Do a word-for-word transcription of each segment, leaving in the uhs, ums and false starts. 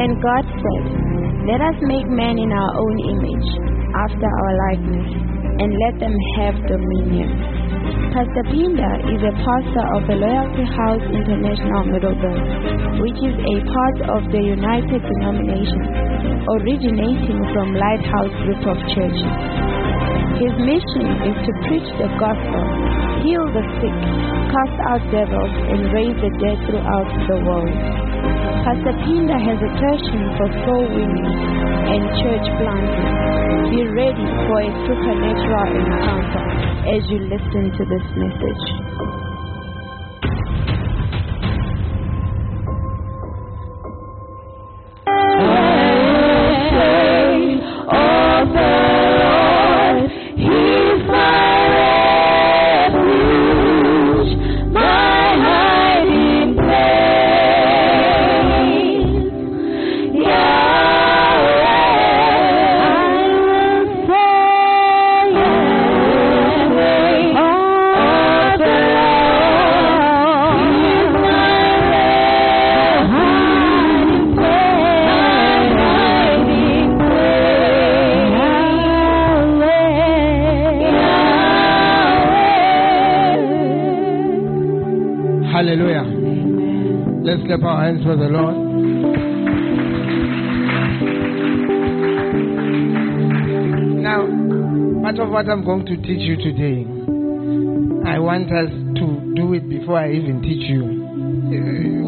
And God said, "Let us make man in our own image, after our likeness, and let them have dominion." Pastor Pinda is a pastor of the Loyalty House International Middleburg, which is a part of the United Denomination, originating from Lighthouse Group of Churches. His mission is to preach the gospel, heal the sick, cast out devils, and raise the dead throughout the world. Pastor Pinda has a passion for soul winning and church planting. Be ready for a supernatural encounter as you listen to this message. Clap our hands for the Lord. Now, part of what I'm going to teach you today, I want us to do it before I even teach you.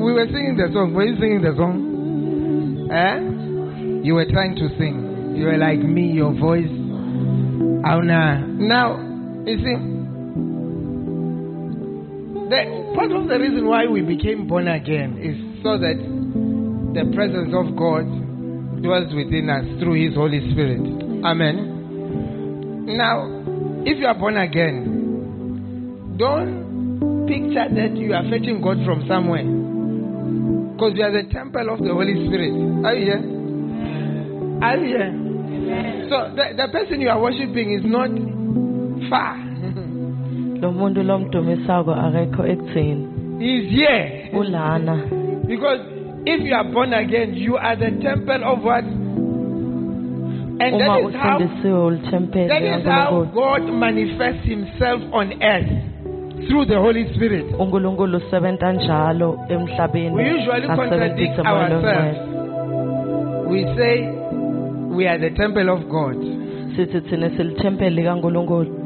We were singing the song. Were you singing the song? Eh? You were trying to sing. You were like me, your voice. Oh, nah. Now, you see, the part of the reason why we became born again is so that the presence of God dwells within us through His Holy Spirit. Amen. Now, if you are born again, don't picture that you are fetching God from somewhere, because you are the temple of the Holy Spirit. Are you here? Are you here? So the, the person you are worshipping is not far. He's here. Because if you are born again, you are the temple of what? And that is how, that is how God manifests Himself on earth, through the Holy Spirit. We usually contradict ourselves. We say we are the temple of God,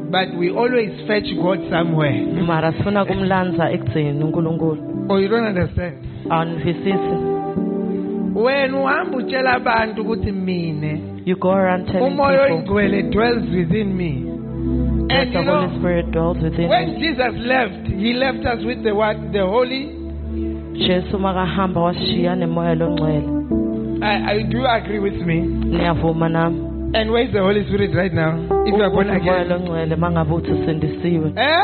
but we always fetch God somewhere. Oh, you don't understand. You go around telling people, dwells within me. And the Holy Spirit dwells within me. When Jesus left, He left us with the what? The Holy. I, I do agree with me. And where is the Holy Spirit right now? If you are born again. Eh?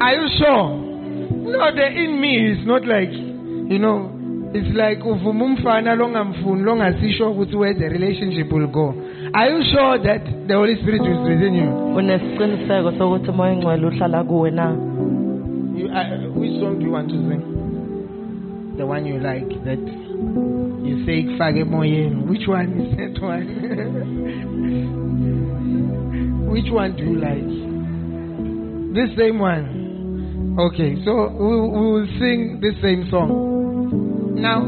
Are you sure? No, the in me is not like, you know, it's like where the relationship will go. Are you sure that the Holy Spirit is within you? you uh, which song do you want to sing? The one you like, that... You say Fagemoyen. Which one is that one? Which one do you like? This same one. Okay, so we will sing the same song. Now,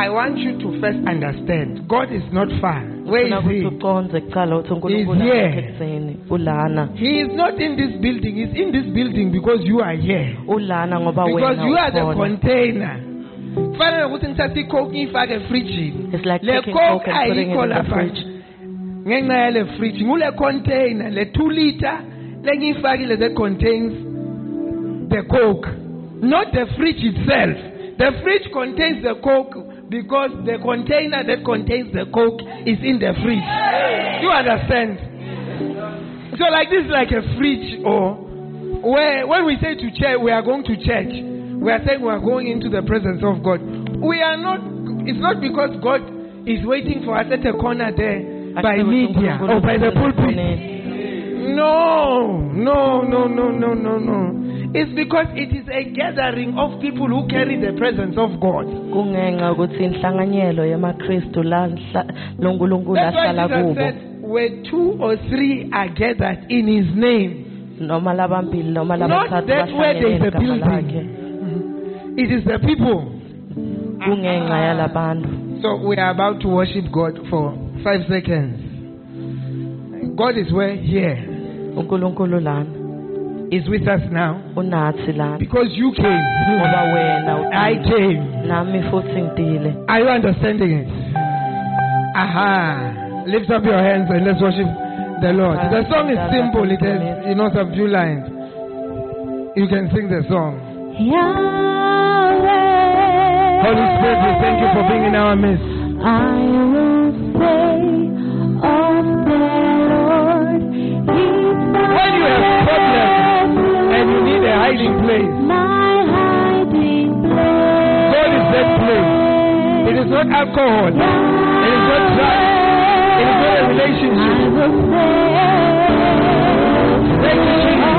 I want you to first understand, God is not far. Where is He? He is here. He is not in this building. He's in this building because you are here. Because you are the container. It's like taking coke and putting it in the fridge. That contains the coke, not the fridge itself. The fridge contains the coke because the container that contains the coke is in the fridge. Do you understand? So like this is like a fridge, or where when we say to church, we are going to church. We are saying we are going into the presence of God. We are not, it's not because God is waiting for us at a corner there by media or by the pulpit. No, no, no, no, no, no, no. It's because it is a gathering of people who carry the presence of God. That's why Jesus said, where two or three are gathered in His name. Not that where there is a building. It is the people. Uh-huh. So we are about to worship God for five seconds. God is where? Here. Is with us now. Because you came. I came. Are you understanding it? Aha. Lift up your hands and let's worship the Lord. The song is simple. It has, you know, some few lines. You can sing the song. Yahweh. Holy Spirit, we thank you for being in our midst. I will say of the Lord. When you have problems and you need a hiding place, my hiding place. God is that place. It is not alcohol. It is not drugs. It is not a relationship. Thank you, Jesus.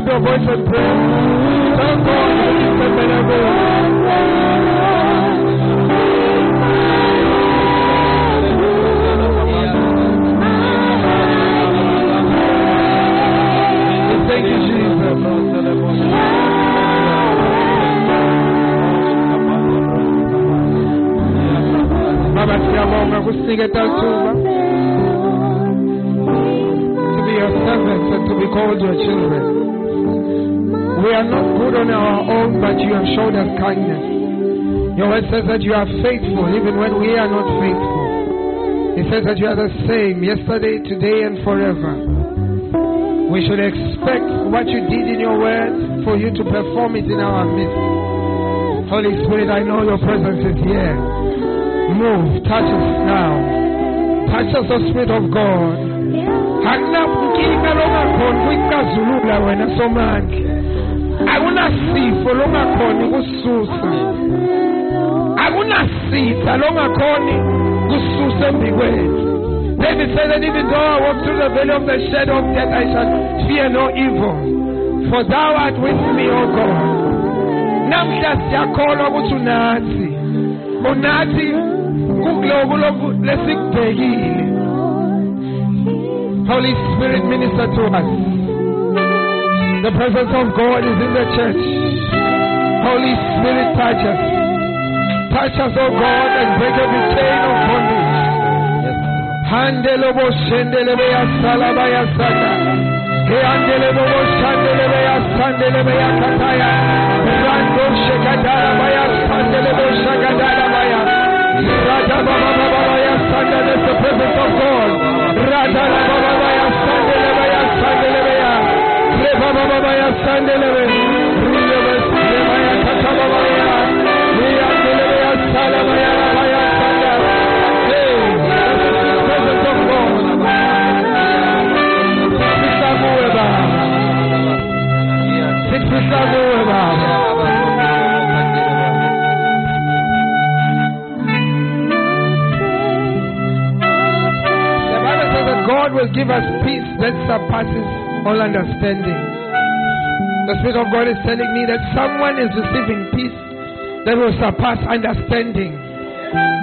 up your voice and pray. Thank God that He's available. Thank you, Jesus. We sing it out to to be your servants and to be called your children. We are not good on our own, but you have showed us kindness. Your word says that you are faithful even when we are not faithful. It says that you are the same yesterday, today, and forever. We should expect what you did in your word for you to perform it in our midst. Holy Spirit, I know your presence is here. Move, touch us now. Touch us, the Spirit of God. I will not see for long I will not see for long ago. David said that even though I walk through the valley of the shadow of death, I shall fear no evil. For thou art with me, O God. Holy Spirit, minister to us. The presence of God is in the church. Holy Spirit, touch us. Touch us, O God, and break every chain of bondage. Handelebo shendelebeya salabaya saka. Handelebo shandelebeya sandelebeya kataya. Rando shekadarabaya sandelebo shakadarabaya. Rada Baba Baba Yasanda, that's the presence of God. Rada Baba Baba Yasanda, Leva Yasanda, Leva Leva Baba Yasanda, Leva Leva Yasanda, Baba Yasanda, Leva Yasanda, Baba Yasanda. Hey, the presence of God. Sister Mueva, Sister Mueva. God will give us peace that surpasses all understanding. The Spirit of God is telling me that someone is receiving peace that will surpass understanding.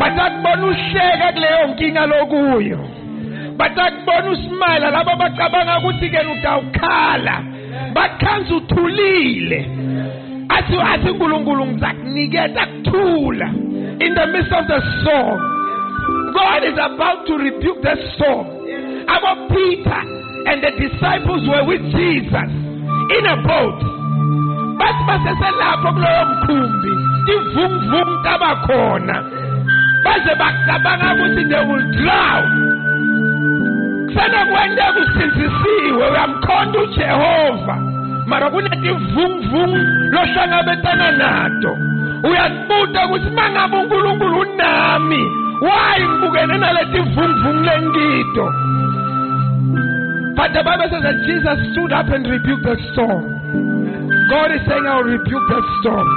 But that bonus share leon king aloguyo. But that bonus smile alababa kabanga kutigenu taukala. But kanzu tulile. Asu asu gulungulung zak nige tula. In the midst of the storm, God is about to rebuke the storm. Our Peter and the disciples were with Jesus in a boat. But Pastor Sela from Lomkumbi, the Vum Vum Tabakona, Pastor Bakabanga, they will drown. Son of one day, we see where I'm called to Jehovah. Marabuna, the Vum Vum, Loshanga Betananato. We are Buddha with Mangabungulungulu Nami. Why, Muganana, the Vum Vum Lengito? But the Bible says that Jesus stood up and rebuked the storm. God is saying, I will rebuke that storm.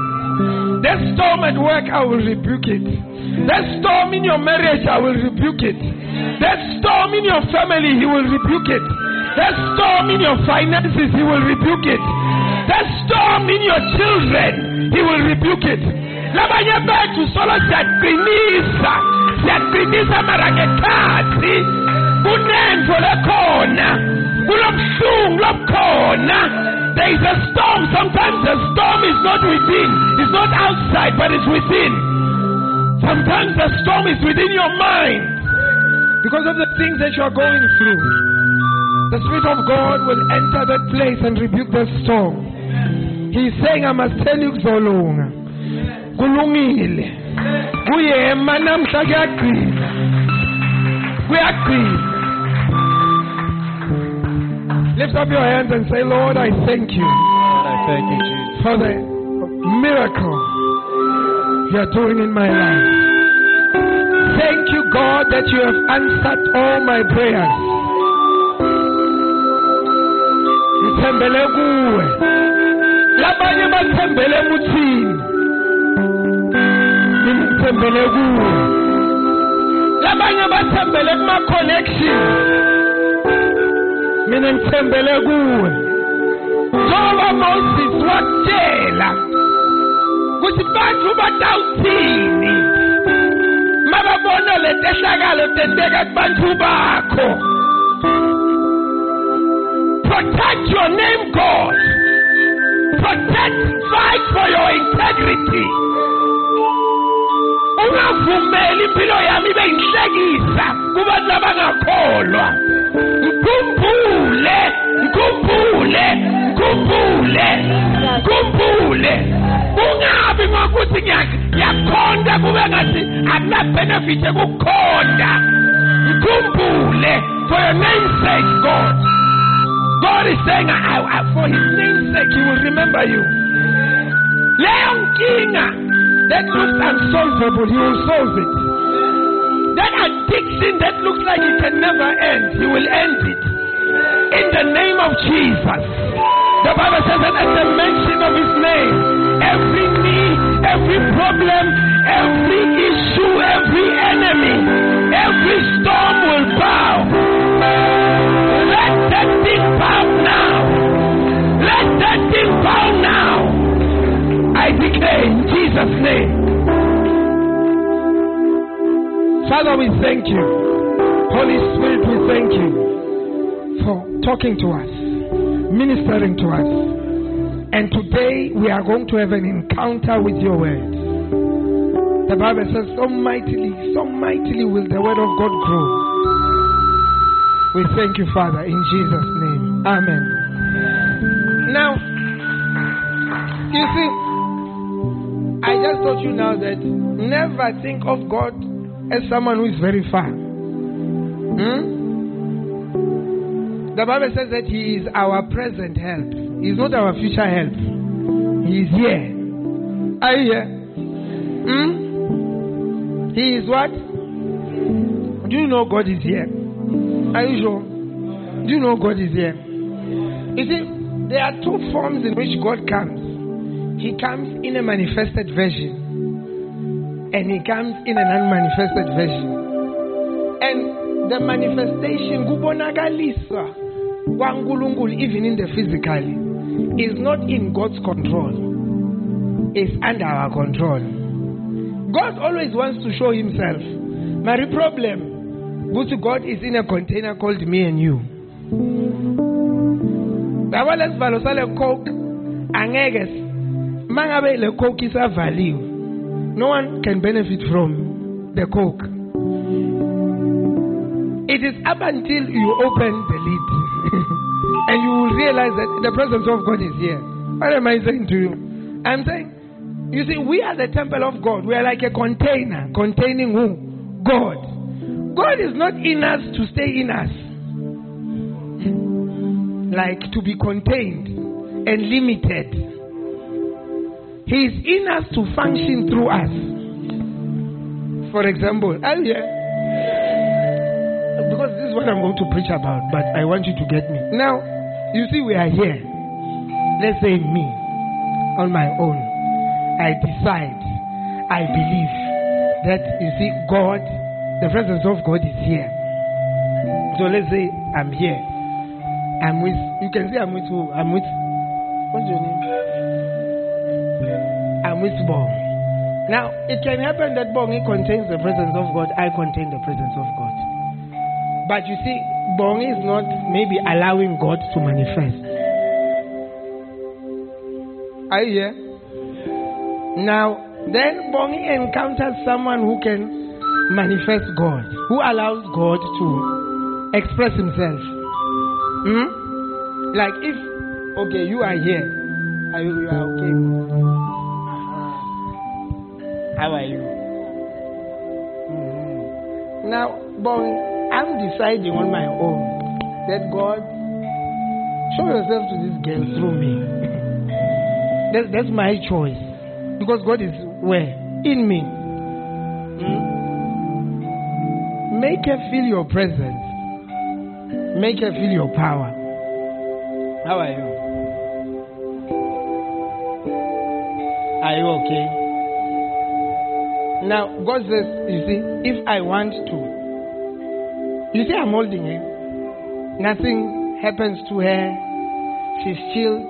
That storm at work, I will rebuke it. That storm in your marriage, I will rebuke it. That storm in your family, He will rebuke it. That storm in your finances, He will rebuke it. That storm in your children, He will rebuke it. There is a storm. Sometimes the storm is not within. It's not outside, but it's within. Sometimes the storm is within your mind. Because of the things that you are going through, the Spirit of God will enter that place and rebuke the storm. He is saying, I must tell you so long. We agree. Lift up your hands and say, Lord, I thank you. Lord, I thank you, Jesus, for the miracle you are doing in my life. Thank you, God, that you have answered all my prayers. Ngithembele kuwe. Labanye bathembele muthini. Mina ngithembele kuwe. Labanye bathembele kuma connection. Mina ngithembele kuwe. All unozizwa tshela kuthi bantu batawuthini mababona le tehlakalo tenteka kubantu bakho. Protect your name, God. Protect, fight for your integrity. Ungavumeli impilo yami bengihlekisa kubantu abangakholwa. Mkhumbule, mkhumbule, mkhumbule, mkhumbule. Ungabi ngokuthi ngiyakhonda kube ngathi akunabenefit ekukhonda. Mkhumbule, for your name's sake, God. God is saying, I, I, for his name's sake, he will remember you. Leyo nkinga that looks unsolvable, he will solve it. That addiction that looks like it can never end, he will end it. In the name of Jesus. The Bible says that at the mention of his name, every need, every problem, every issue, every enemy, every storm will bow. Let that thing bow now. Let that thing bow now. I declare in Jesus' name. Father, we thank you. Holy Spirit, we thank you for talking to us, ministering to us. And today we are going to have an encounter with your word. The Bible says, so mightily, so mightily will the word of God grow. We thank you, Father, in Jesus' name. Amen. Now, you see, I just taught you now that never think of God as someone who is very far. Hmm? The Bible says that he is our present help. He is not our future help. He is here. Are you here? Hmm? He is what? Do you know God is here? Are you sure? Do you know God is here? You see, there are two forms in which God comes. He comes in a manifested version, and he comes in an unmanifested version. And the manifestation, even in the physical, is not in God's control. It's under our control. God always wants to show himself. My problem, God is in a container called me and you. No one can benefit from the coke. It is up until you open the lid and you will realize that the presence of God is here. What am I saying to you? I'm saying, you see, we are the temple of God. We are like a container containing who? God. God is not in us to stay in us, like to be contained and limited. He is in us to function through us. For example, I'm here. Because this is what I'm going to preach about, but I want you to get me. Now, you see, we are here. Let's say me, on my own. I decide, I believe that, you see, God, the presence of God is here. So let's say I'm here. I'm with, you can say I'm with who? I'm with, what's your name? I'm with Bong. Now, it can happen that Bong contains the presence of God, I contain the presence of God. But you see, Bong is not maybe allowing God to manifest. Are you here? Now, then Bong encounters someone who can manifest God, who allows God to express himself. Hmm? Like if, okay, you are here. Are you, you are okay? How are you? Mm-hmm. Now, but I'm deciding on my own that God, show yourself to this girl through me. That, that's my choice. Because God is where? In me. Mm-hmm. Make her feel your presence. Make her feel your power. How are you? Are you okay? Now, God says, you see, if I want to, you see, I'm holding her. Nothing happens to her. She's chilled.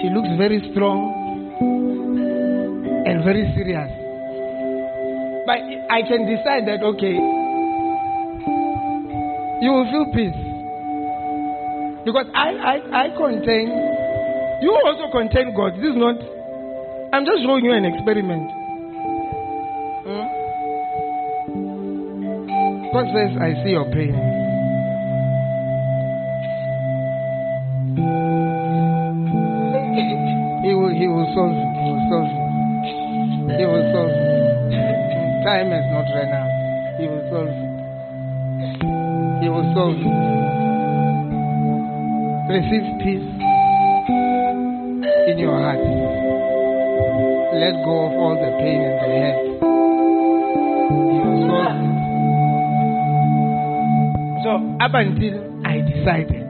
She looks very strong and very serious. But I can decide that, okay, you will feel peace. Because I, I, I contain, you also contain God. This is not, I'm just showing you an experiment. Hmm? God says, I see your pain. He will, he will solve it. He will solve it. He will solve it. Time has not run out. He will solve it. He will solve it. Receive peace in your heart. Let go of all the pain and the hurt. So, up until I decided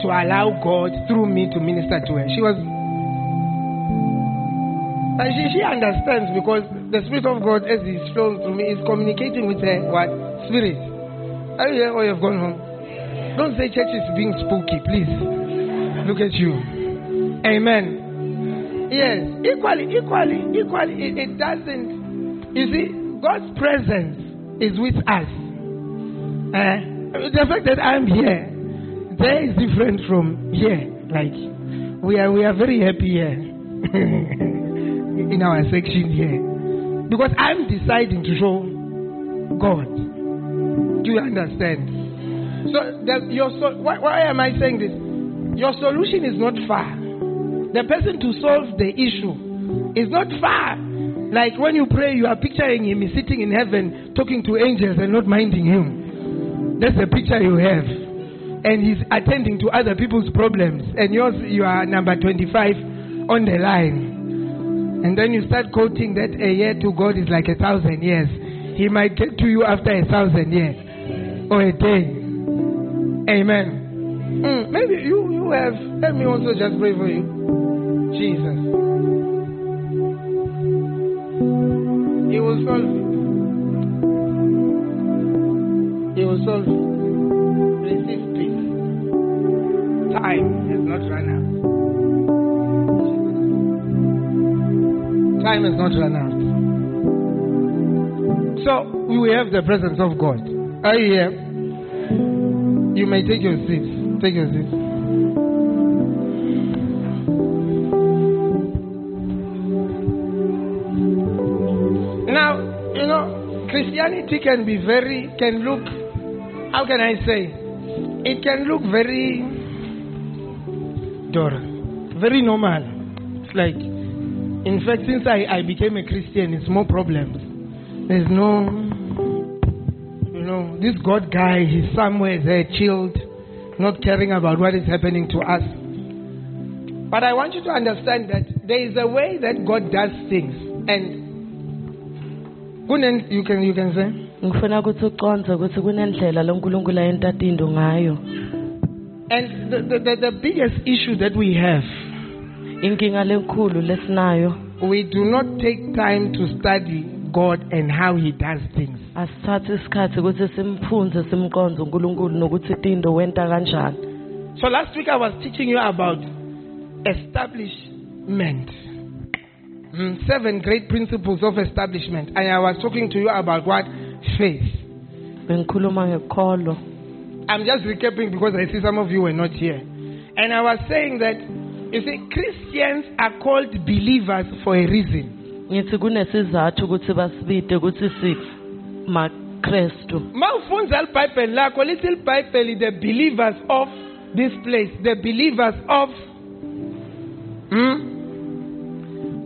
to allow God through me to minister to her, she was. And she, she understands, because the Spirit of God, as He's flown through me, is communicating with her what? Spirit. Are you here or you've gone home? Don't say church is being spooky, please. Look at you. Amen. Yes, equally, equally, equally, it, it doesn't. You see, God's presence is with us. Uh, the fact that I'm here, there is different from here. Like, we are, we are very happy here in our section here, because I'm deciding to show God. Do you understand? So, the, your so why, why am I saying this? Your solution is not far. The person to solve the issue is not far. Like when you pray, you are picturing him sitting in heaven, talking to angels and not minding him. That's the picture you have. And he's attending to other people's problems. And yours, you are number twenty-five on the line. And then you start quoting that a year to God is like a thousand years. He might get to you after a thousand years or a day. Amen. Mm, maybe you, you have. Let me also just pray for you. Jesus. He will solve it. He will solve it. Receive peace. Time has not run out. Time has not run out. So, we have the presence of God. Are you here? You may take your seats. Take your seats. Now, you know, Christianity can be very, can look, how can I say? It can look very, very normal. It's like, in fact, since I, I became a Christian, it's more problems. There's no... No, this God guy, he's somewhere there, chilled, not caring about what is happening to us. But I want you to understand that there is a way that God does things. And you can you can say. And the, the, the, the biggest issue that we have, we do not take time to study God and how He does things. So last week I was teaching you about establishment. Seven great principles of establishment. And I was talking to you about what? Faith. I'm just recapping because I see some of you were not here. And I was saying that, you see, Christians are called believers for a reason. Mawufunza iBhayibheli lakho lithi iBhayibheli the believers of this place, the believers of hmm?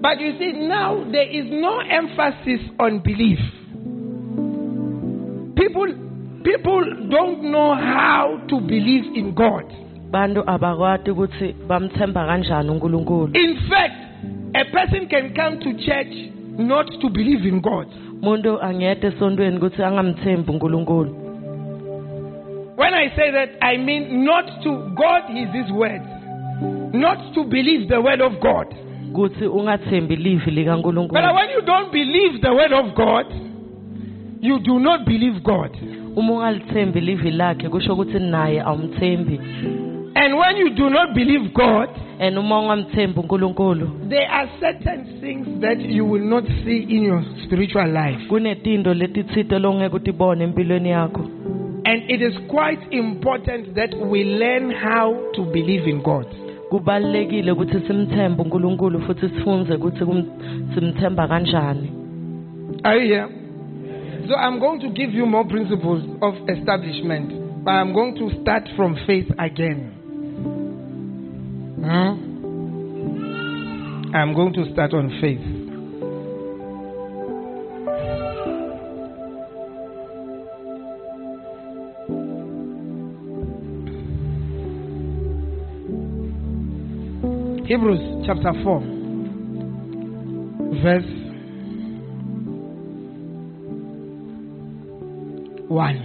But you see, now there is no emphasis on belief. People people don't know how to believe in God. In fact, a person can come to church not to believe in God. When I say that, I mean not to God is His word, not to believe the word of God. But when you don't believe the word of God, you do not believe God. And when you do not believe God, there are certain things that you will not see in your spiritual life. And it is quite important that we learn how to believe in God. Are you here? So I'm going to give you more principles of establishment, but I'm going to start from faith again. Hmm? I'm going to start on faith. Hebrews chapter four, verse one.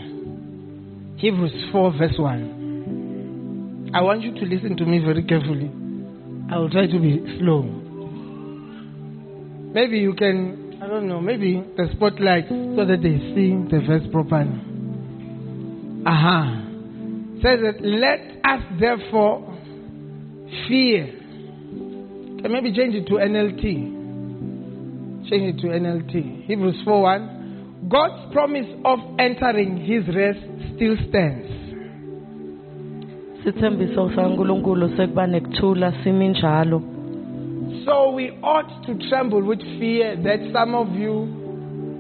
Hebrews four, verse one. I want you to listen to me very carefully. I will try to be slow. Maybe you can, I don't know, maybe the spotlight so that they see the verse properly. Aha. Uh-huh. Says that, let us therefore fear. Can maybe change it to N L T. Change it to N L T. Hebrews four one. God's promise of entering his rest still stands. So we ought to tremble with fear that some of you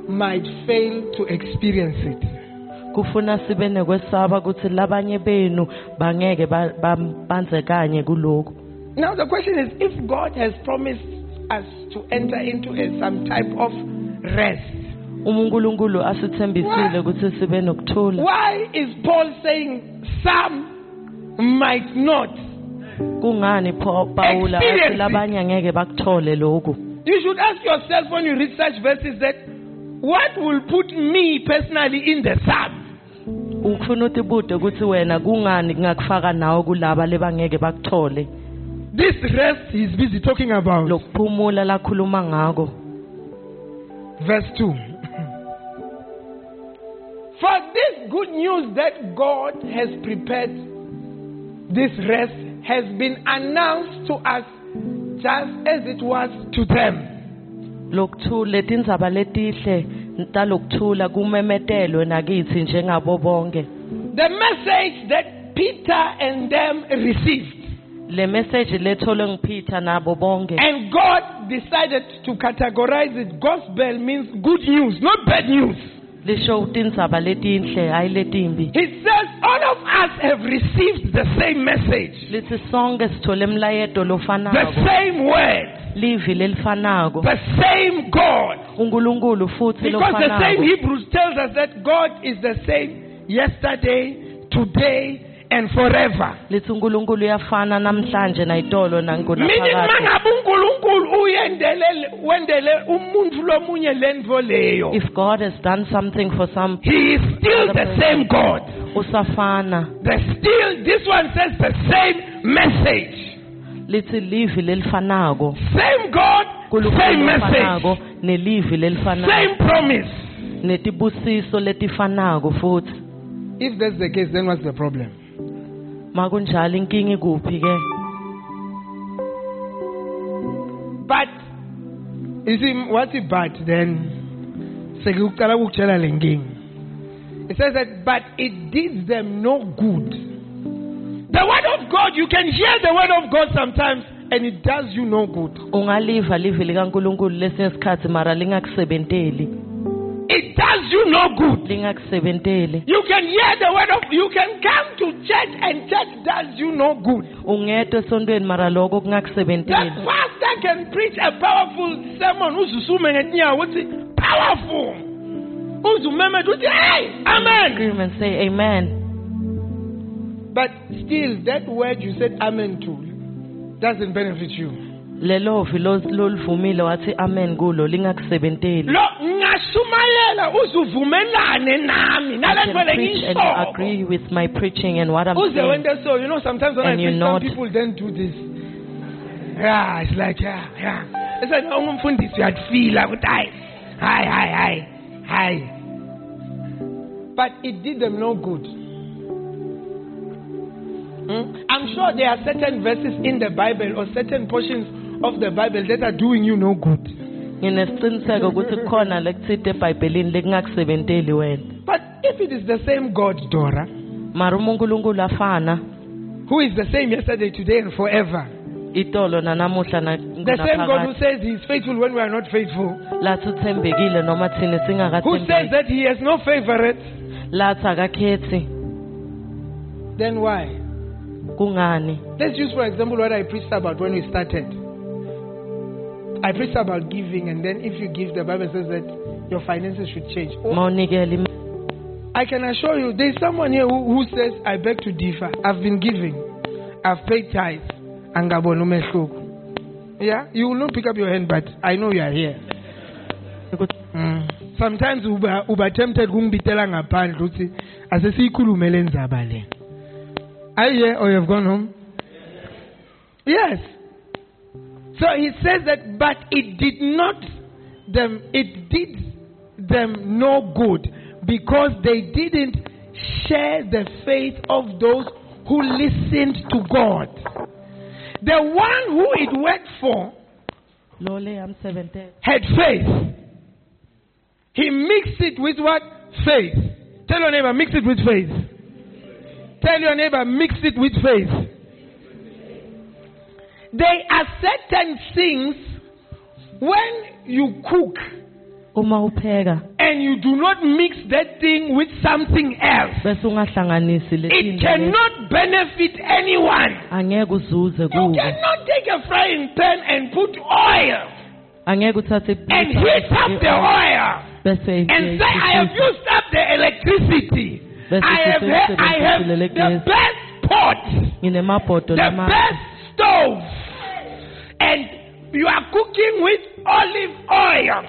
might fail to experience it. Now the question is, if God has promised us to enter into a, some type of rest, why, why is Paul saying some might not experience? You should ask yourself when you read such verses that, what will put me personally in the sun? This rest he's busy talking about. Verse two. For this good news that God has prepared, this rest has been announced to us just as it was to them. The message that Peter and them received, and God decided to categorize it. Gospel means good news, not bad news. He says all of us have received the same message, the same word, the same God, because the same Hebrews tells us that God is the same yesterday, today, and forever. If God has done something for some people, he is still the same God. The still, this one says the same message. Same God, same message. Same promise. If that's the case, then what's the problem? But you see, what's it bad then? It says that, but it did them no good. The word of God, you can hear the word of God sometimes and it does you no good. It does you no good. You can hear the word of, you can come to church and church does you no good. That pastor can preach a powerful sermon. Powerful. Amen. And say amen. But still, that word you said amen to doesn't benefit you. Lelo filos lol fumile wathi amen kulo lingakusebenteli. Lo ngashumayela uzuvumelane nami nalendwele ngisho. Agree with my preaching and what I'm saying. Uze wende so, you know, sometimes when and I preach, some people then do this. Yeah, it's like yeah, yeah. It's like umfundisi uyafila ukuthi hayi, hayi, hayi, hayi. But it did them no good. Mm? I'm sure there are certain verses in the Bible or certain portions of the Bible that are doing you no good. But if it is the same God, Dora, who is the same yesterday, today, and forever, the same God who says He is faithful when we are not faithful, who says that He has no favorites, then why? Let's use, for example, what I preached about when we started. I preached about giving, and then if you give, the Bible says that your finances should change. Oh, I can assure you, there's someone here who, who says, I beg to differ. I've been giving. I've paid tithes. Yeah? You will not pick up your hand, but I know you are here. Mm. Sometimes uba, uba tempted Are you here or you have gone home? Yes. So he says that, but it did not them, it did them no good because they didn't share the faith of those who listened to God. The one who it worked for had faith. He mixed it with what? Faith. Tell your neighbor, mix it with faith. Tell your neighbor, mix it with faith. There are certain things when you cook and you do not mix that thing with something else, it cannot benefit anyone. You cannot take a frying pan and put oil and heat up the oil and say, I have used up the electricity. I have, I have the best pot, the best stove, and you are cooking with olive oil.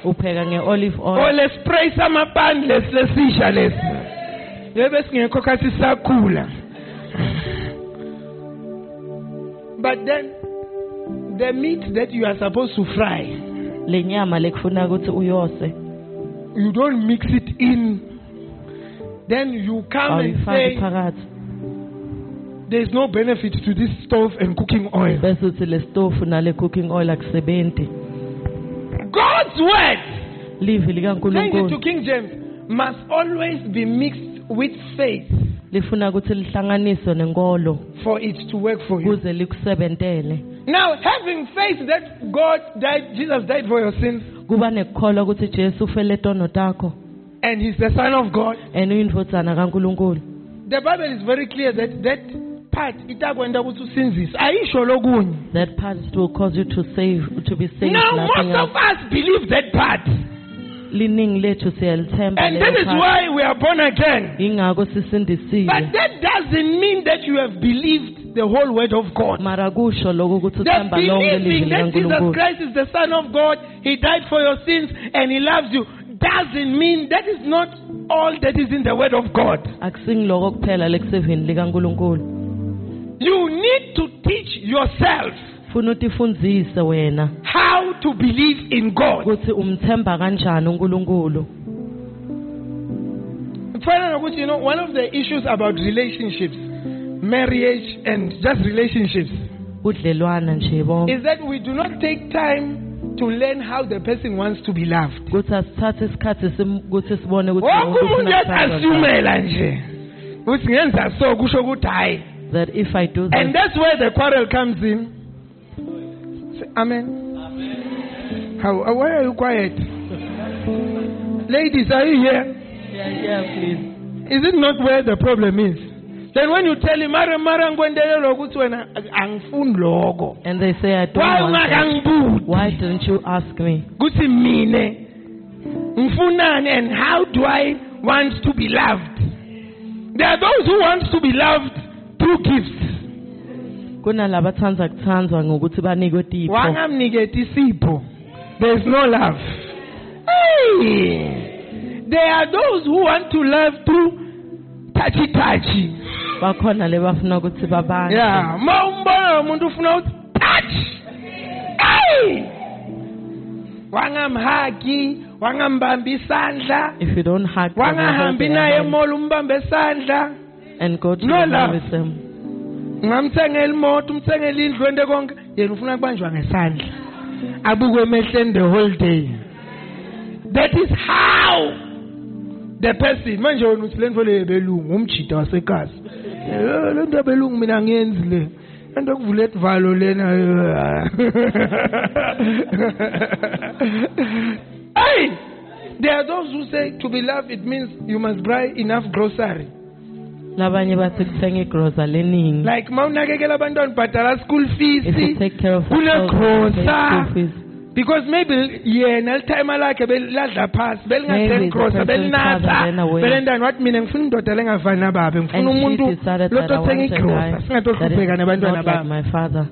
Olive oil. Let's spray some pan, let's let's But then, the meat that you are supposed to fry, you don't mix it in. Then you come and say, there is no benefit to this stove and cooking oil. God's word, thank you to King James, must always be mixed with faith for it to work for you. Now, having faith that God died, Jesus died for your sins, and He's the Son of God. The Bible is very clear that that part that part will cause you to save to be saved. Now most else. of us believe that part, and that is why we are born again. But that doesn't mean that you have believed the whole word of God. That believing that Jesus Christ is the Son of God, He died for your sins, and He loves you, doesn't mean that is not all that is in the word of God. You need to teach yourself how to believe in God. You know, one of the issues about relationships, marriage and just relationships, is that we do not take time to learn how the person wants to be loved. That if I do that, and that's where the quarrel comes in. Say, amen. Amen. How? Why are you quiet? Ladies, are you here? Yeah, yeah, please. Is it not where the problem is? Then when you tell him, and they say, I don't Why want Why don't you ask me? And how do I want to be loved? There are those who want to be loved through gifts. There is no love. Hey! There are those who want to love through touchy touchy. Yeah, touch. Hey! If you don't hug, and go to no love with them. the whole day. That is how the person, manje wena usilendvole belungu umjida wasekhasi. Le nto belungu mina angenzi le. Ende kuvula edivalo lena. Hey, there are those who say to be loved it means you must buy enough grocery. Labanye bathi kuthenga igrocery leningi. Like mawunakekela abantwana ubhadala school fees. Kule grocery. Because maybe yena time lakhe beladla phansi belingathengi grocery belinatha belendani wathi mina ngifuna indoda lengafani nababa ngifuna umuntu lotothenga igrocery singatokubheka nabantwana bami my father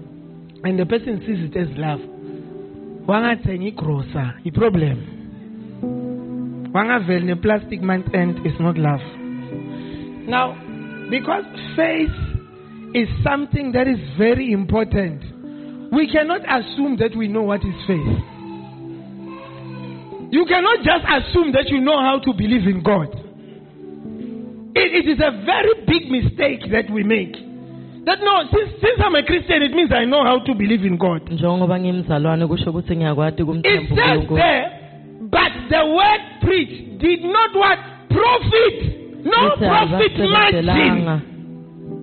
and the person sees it as love wangathenga igrocery I problem wangaveli ne plastic month end is not love now because faith is something that is very important. We cannot assume that we know what is faith. You cannot just assume that you know how to believe in God. It, it is a very big mistake that we make. That no, since, since I'm a Christian, it means I know how to believe in God. It says there, but the word preached did not what? Profit. No profit margin.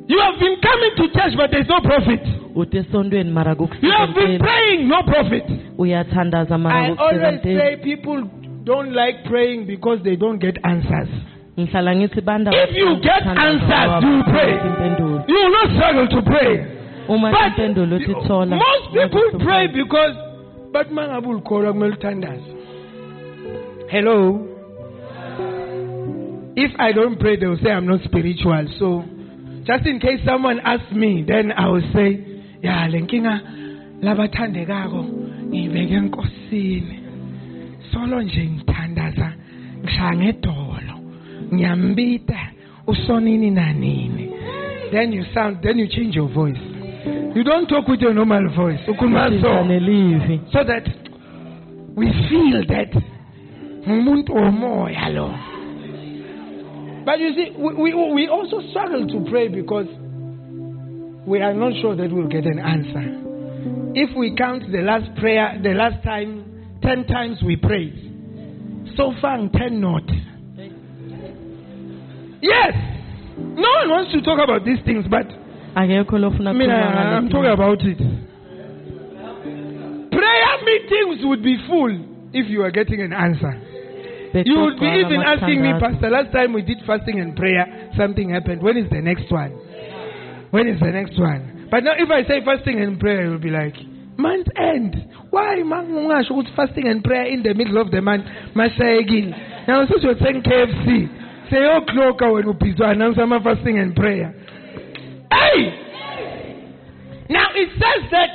You have been coming to church, but there's no profit. You have been praying, no profit. I always say people don't like praying because they don't get answers. If you get answers, you pray. You will not struggle to pray. But most people pray because hello. If I don't pray, they will say I'm not spiritual. So just in case someone asks me, then I will say ya lenkinga labathandekako ngibeke enkosini solo nje ngithandaza ngishange dolo ngiyambita usonini nanini then you sound then you change your voice you don't talk with your normal voice ukhuluma so so that we feel that umuntu omoya lo but you see we, we we also struggle to pray because we are not sure that we'll get an answer. If we count the last prayer, the last time, ten times we prayed. So far, ten not. Yes. No one wants to talk about these things, but I mean, I, I'm talking about it. Prayer meetings would be full if you are getting an answer. You would be even asking me, Pastor, last time we did fasting and prayer, something happened. When is the next one? When is the next one? But now if I say fasting and prayer, it will be like, month end. Why man should fasting and prayer in the middle of the month? Masayegin. Now since you're saying K F C, say, oh, Kloka, when you be so announce I'm fasting and prayer. Hey! Now it says that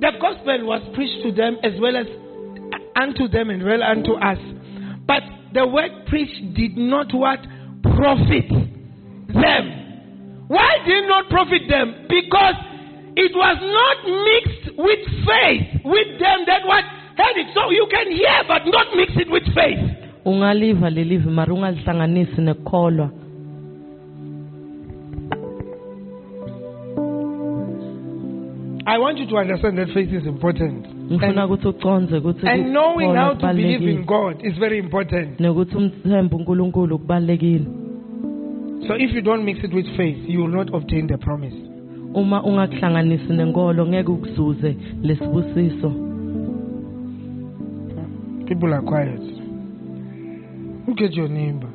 the gospel was preached to them as well as unto them and well unto us. But the word preached did not what? Profit them. Why did it not profit them? Because it was not mixed with faith. With them that what had it. So you can hear but not mix it with faith. I want you to understand that faith is important. And, and knowing how to believe in God is very important. So if you don't mix it with faith, you will not obtain the promise. People are quiet. Look at your neighbor.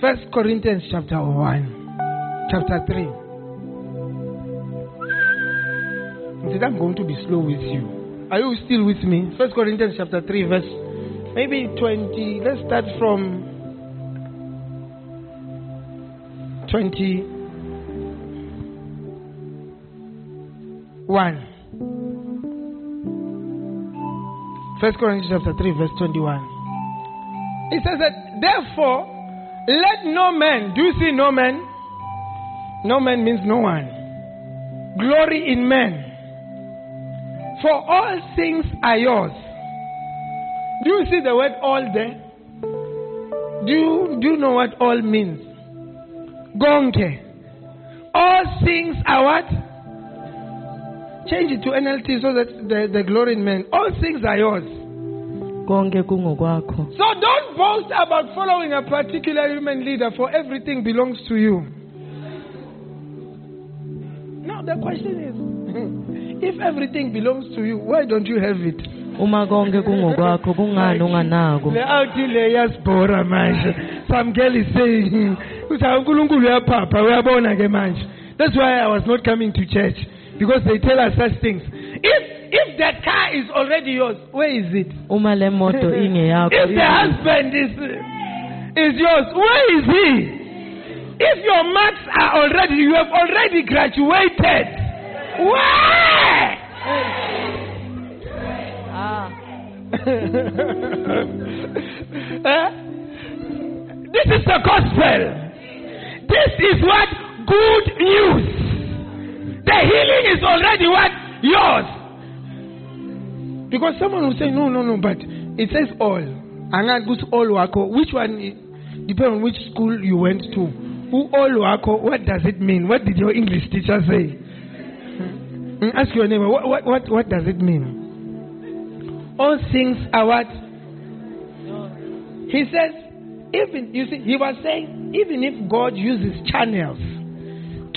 First Corinthians chapter one, chapter three. I said, I'm going to be slow with you. Are you still with me? First Corinthians chapter three, verse maybe twenty, let's start from twenty-one. First Corinthians chapter three, verse twenty-one. It says that, therefore, let no man, do you see no man? No man means no one. Glory in men. For all things are yours. Do you see the word all there? Do you, do you know what all means? Gonke. All things are what? Change it to N L T so that the, the glory in men. All things are yours. Gonke kungokwakho. So don't boast about following a particular human leader, for everything belongs to you. Now the question is, if everything belongs to you, why don't you have it? Some girl is saying, that's why I was not coming to church, because they tell us such things. If if that car is already yours, where is it? If the husband is is yours, where is he? If your marks are already, you have already graduated, where? eh? This is the gospel. This is what? Good news. The healing is already what? Yours. Because someone will say, no, no, no, but it says all. Which one? Depends on which school you went to. What does it mean? What did your English teacher say? Ask your neighbor, what, what, what, what does it mean? All things are what? He says, even, you see, he was saying, even if God uses channels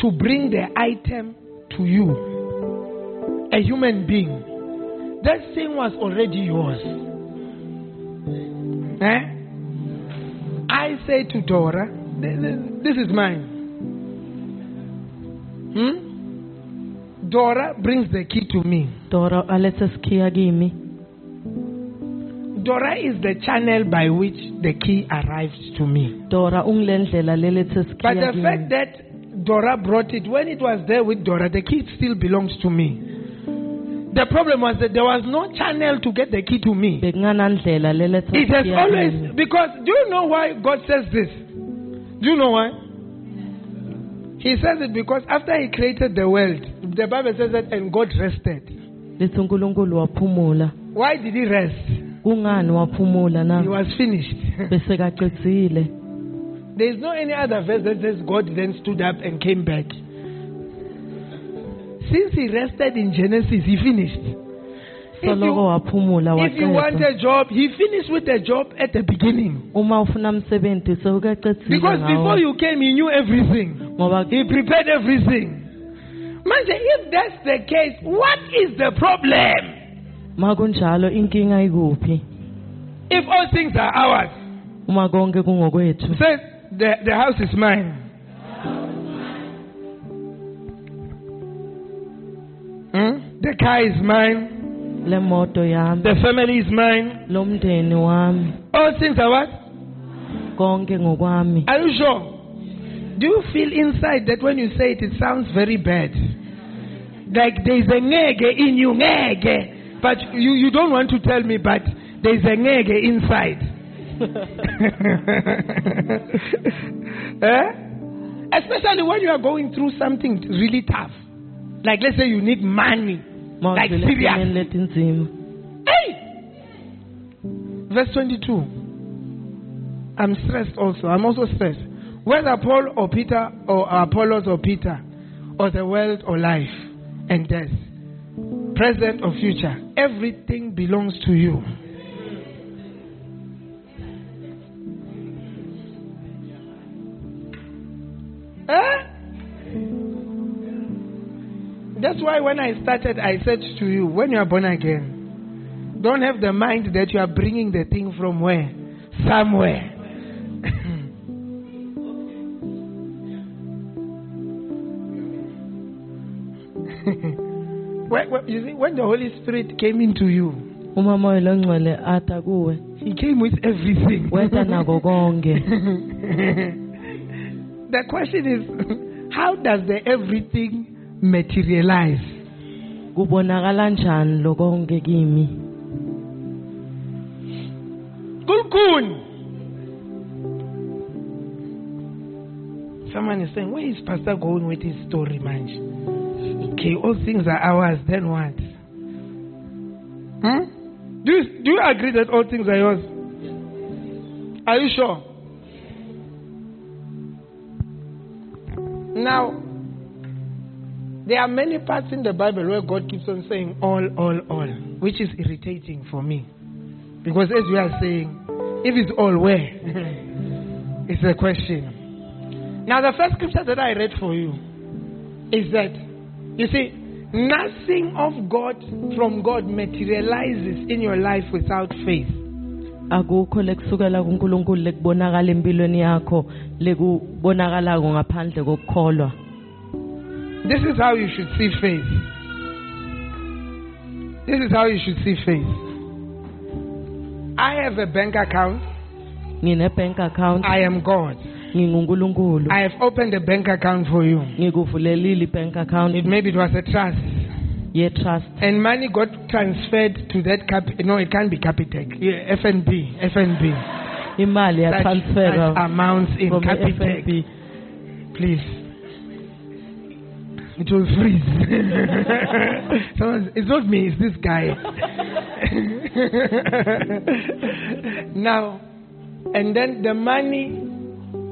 to bring the item to you, a human being, that thing was already yours. Eh? I say to Dora, this is mine. Hmm? Dora brings the key to me. Dora, let us key again. Dora is the channel by which the key arrives to me. But the fact that Dora brought it, when it was there with Dora, the key still belongs to me. The problem was that there was no channel to get the key to me. It has always, because do you know why God says this? Do you know why? He says it because after he created the world, the Bible says that, and God rested. Why did he rest? He was finished. There is no any other verse that says God then stood up and came back. Since he rested in Genesis, he finished. If you, if you want a job, he finished with a job at the beginning. Because before you came, he knew everything. He prepared everything. If that's the case, what is the problem? If all things are ours, says the, the house is mine. Hmm? The car is mine. The family is mine. All things are what? Are you sure? Do you feel inside that when you say it, it sounds very bad? Like there is a ngege in you, ngege. But you, you don't want to tell me, but there's a ngege inside. eh? Especially when you are going through something really tough. Like let's say you need money. More like serious. Hey! Verse twenty-two. I'm stressed also. I'm also stressed. Whether Paul or Peter or Apollos or Peter or the world or life and death, present or future, everything belongs to you. Eh? That's why when I started, I said to you, when you are born again, don't have the mind that you are bringing the thing from where? Somewhere. You see, when the Holy Spirit came into you, he came with everything. The question is, how does the everything materialize? Someone is saying, where is Pastor going with his story, man? Okay, all things are ours, then what? Hmm? Do you, do you agree that all things are yours? Are you sure? Now, there are many parts in the Bible where God keeps on saying all, all, all, which is irritating for me. Because as we are saying, if it's all, where? It's a question. Now, the first scripture that I read for you is that, you see, nothing of God from God materializes in your life without faith. This is how you should see faith. This is how you should see faith. I have a bank account. I am God. I have opened a bank account for you. It maybe it was a trust. Yeah, trust. And money got transferred to that cap. No, it can't be Capitec. Yeah, F N B. F N B. Imali, such, transfer such amounts in Capitec. F N B. Please. It will freeze. So it's not me, it's this guy. Now, and then the money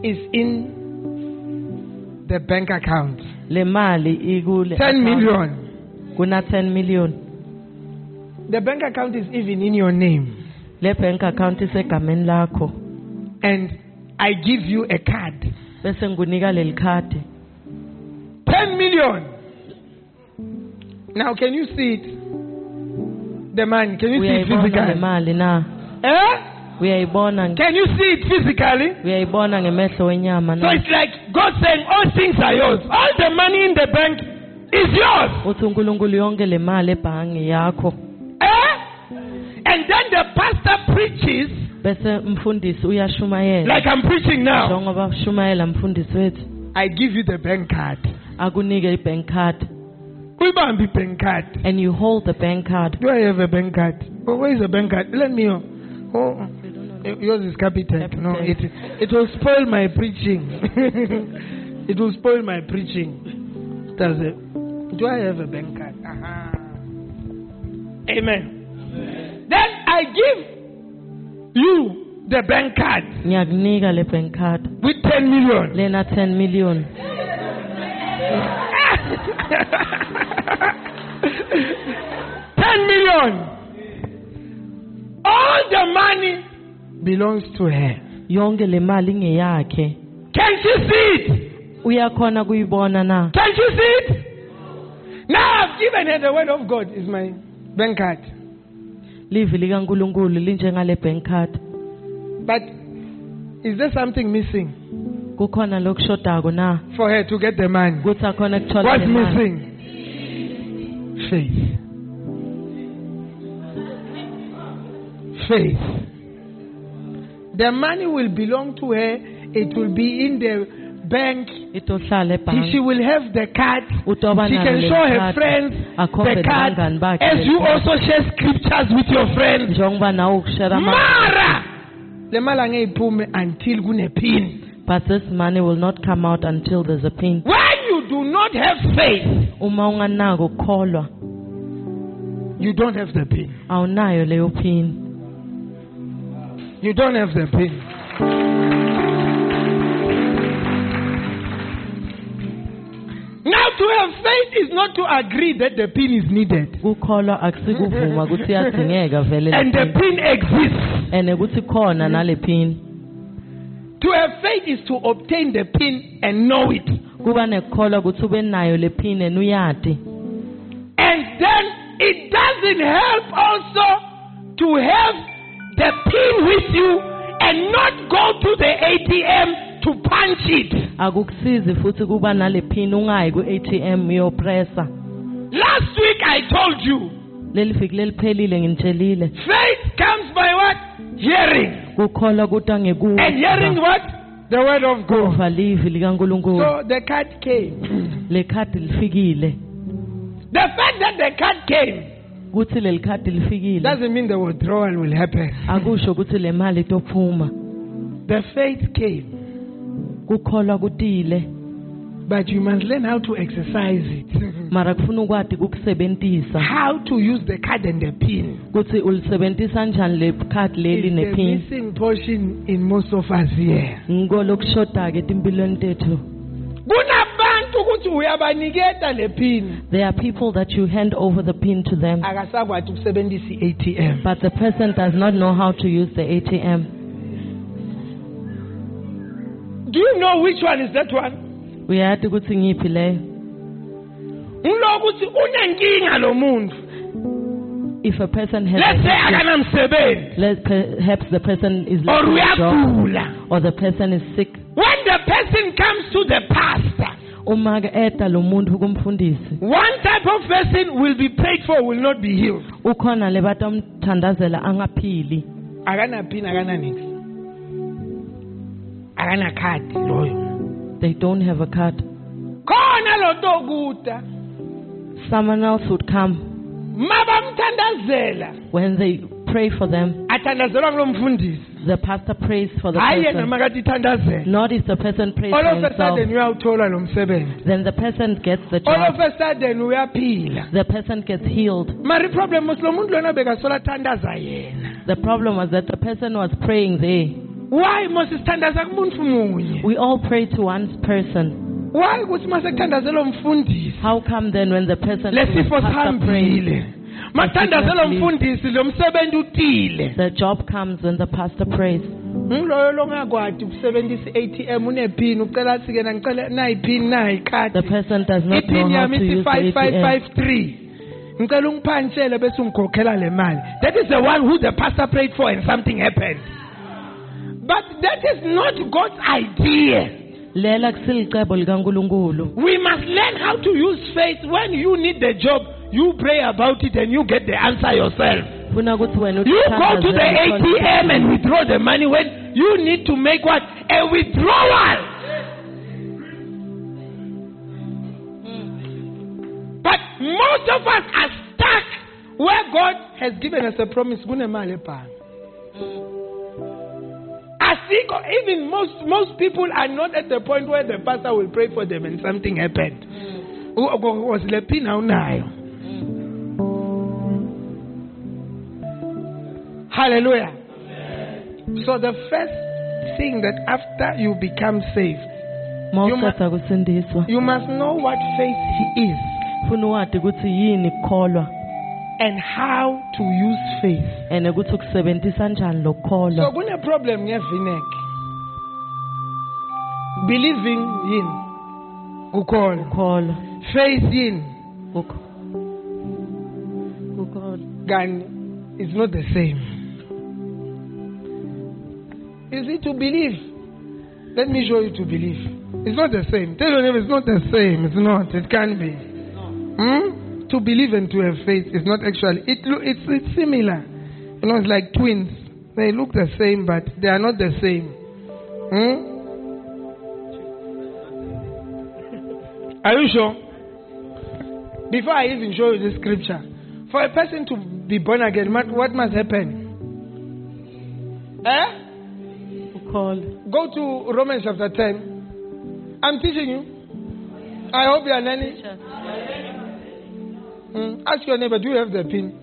is in the bank account. ten million. The bank account is even in your name. And I give you a card. ten million. Now, can you see it? The man, can you see it physically? Eh? We are born and can you see it physically? We are born and so it's like God saying all things are yours. All the money in the bank is yours. Eh? And then the pastor preaches like I'm preaching now. I give you the bank card. And you hold the bank card. Do I have a bank card? Oh, where is the bank card? Let me know. Oh, yours is Capitec. No, it it will spoil my preaching. It will spoil my preaching. Does it? Do I have a bank card? Uh-huh. Amen. Amen. Then I give you the bank card. With ten million. Lena ten million. ten million. All the money belongs to her. Can she see it? Can she see it? Now I've given her the word of God is my bank card. But is there something missing? For her to get the man. What's missing? Faith. Faith. The money will belong to her. It will be in the bank. She will have the card. She can show her friends the card. As you also share scriptures with your friends. Mara! Until gune pin. But this money will not come out until there's a pin. When you do not have faith, you don't have the pin. You don't have the pin. Now, to have faith is not to agree that the pin is needed. And the pin exists. To have faith is to obtain the pin and know it. And then it doesn't help also to have the pin with you and not go to the A T M to punch it. Last week I told you, faith comes by what? Hearing. And hearing what? The word of God. So the card came. The fact that the card came doesn't mean the withdrawal will happen. The faith came. But you must learn how to exercise it. How to use the card and the pin. It's the missing portion in most of us here. There are people that you hand over the pin to them, but the person does not know how to use the A T M. Do you know which one is that one? We are If a person has let's a say let, perhaps the person is or, job, or the person is sick. When the person comes to the pastor, one type of person will be prayed for, will not be healed. They don't have a card. Someone else would come. When they pray for them, the pastor prays for the person. Not if the person prays for himself. Then the person gets the job. The person gets healed. The problem was that the person was praying there. We all pray to one person. Why How come then when the person prays, the job comes when the pastor prays? The person does not know how to use the A T M. That is the one who the pastor prayed for and something happened. But that is not God's idea. We must learn how to use faith. When you need the job, you pray about it and you get the answer yourself. You go to the A T M and withdraw the money when you need to make what? A withdrawal. But most of us are stuck where God has given us a promise. Even most most people are not at the point where the pastor will pray for them and something happened. Mm. Hallelujah. Amen. So the first thing that after you become saved, you must, you must know what faith is and how to use faith. So a problem believing in ukholwa, faith in ukholwa is not the same. Is it to believe? Let me show you to believe. It's not the same. Tell your neighbor it's not the same. It's not. It can be. Hmm? To believe and to have faith is not actually, it, it's, it's similar. You know, it's like twins. They look the same, but they are not the same. Hmm? Are you sure? Before I even show you the scripture, for a person to be born again, what must happen? Eh? Go to Romans chapter ten. I'm teaching you. I hope you are learning. Mm. Ask your neighbor, do you have the pin?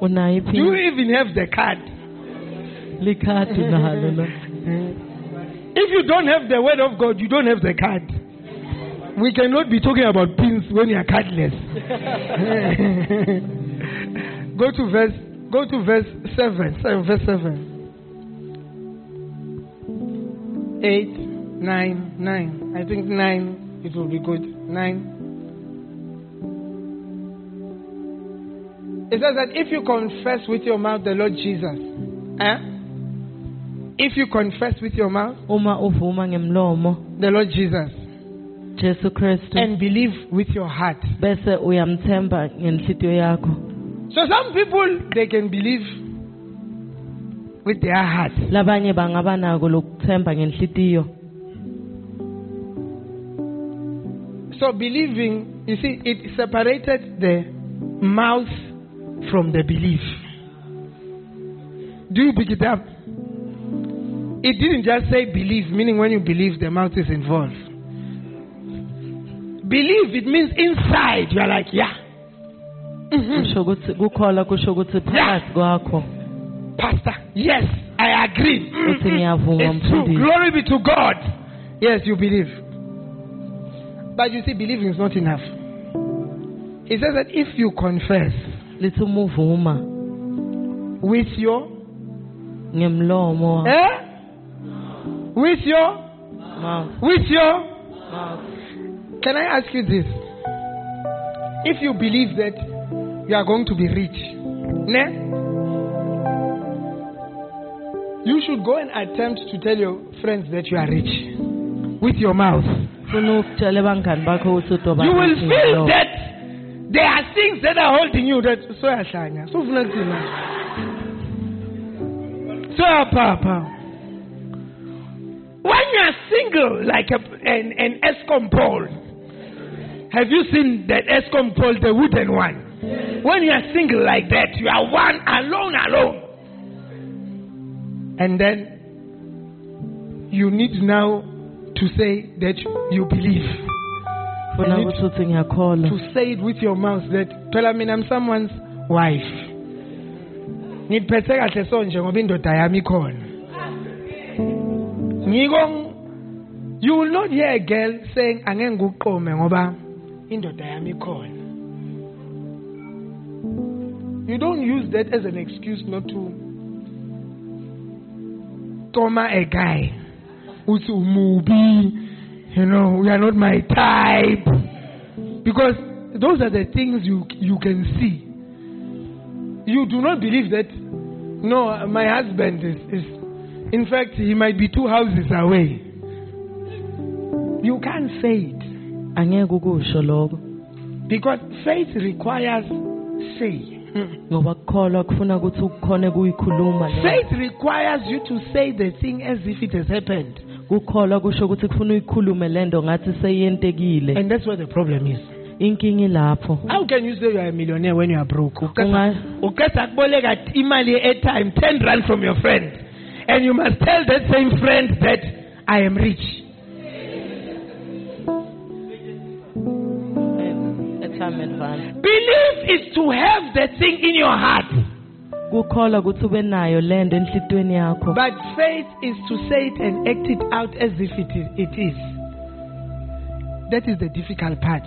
Do you even have the card? If you don't have the word of God, you don't have the card. We cannot be talking about pins when you are cardless. Go to verse go to verse seven. Sorry, verse seven. Eight, nine, nine. I think nine it will be good. Nine. It says that if you confess with your mouth the Lord Jesus, eh? If you confess with your mouth the Lord Jesus and believe with your heart. So some people, they can believe with their heart. So believing, you see, it separated the mouth from the belief. Do you pick it up? It didn't just say believe, meaning when you believe, the mouth is involved. Believe, it means inside. You are like, yeah. Mm-hmm. Yeah. Pastor, yes, I agree. Mm-hmm. It's true. Glory be to God. Yes, you believe. But you see, believing is not enough. He says that if you confess with your eh? with your mouth. With your mouth. Can I ask you this? If you believe that you are going to be rich, ne? You should go and attempt to tell your friends that you are rich with your mouth. You will feel that there are things that are holding you that so are shiny. So So papa. When you are single, like a, an, an ESCOM pole, have you seen that ESCOM pole, the wooden one? Yes. When you are single like that, you are one, alone, alone. And then you need now to say that you believe. For now, to say it with your mouth that, tell me I'm someone's wife. You will not hear a girl saying, you don't use that as an excuse not to toma a guy. You know, we are not my type. Because those are the things you you can see. You do not believe that, no, my husband is... is in fact, he might be two houses away. You can't say it. Because faith requires say. Faith requires you to say the thing as if it has happened. And that's where the problem is. How can you say you are a millionaire when you are broke? ten rand from your friend. And you must tell that same friend that I am rich. Belief is to have the thing in your heart. But faith is to say it and act it out as if it is. It is. That is the difficult part.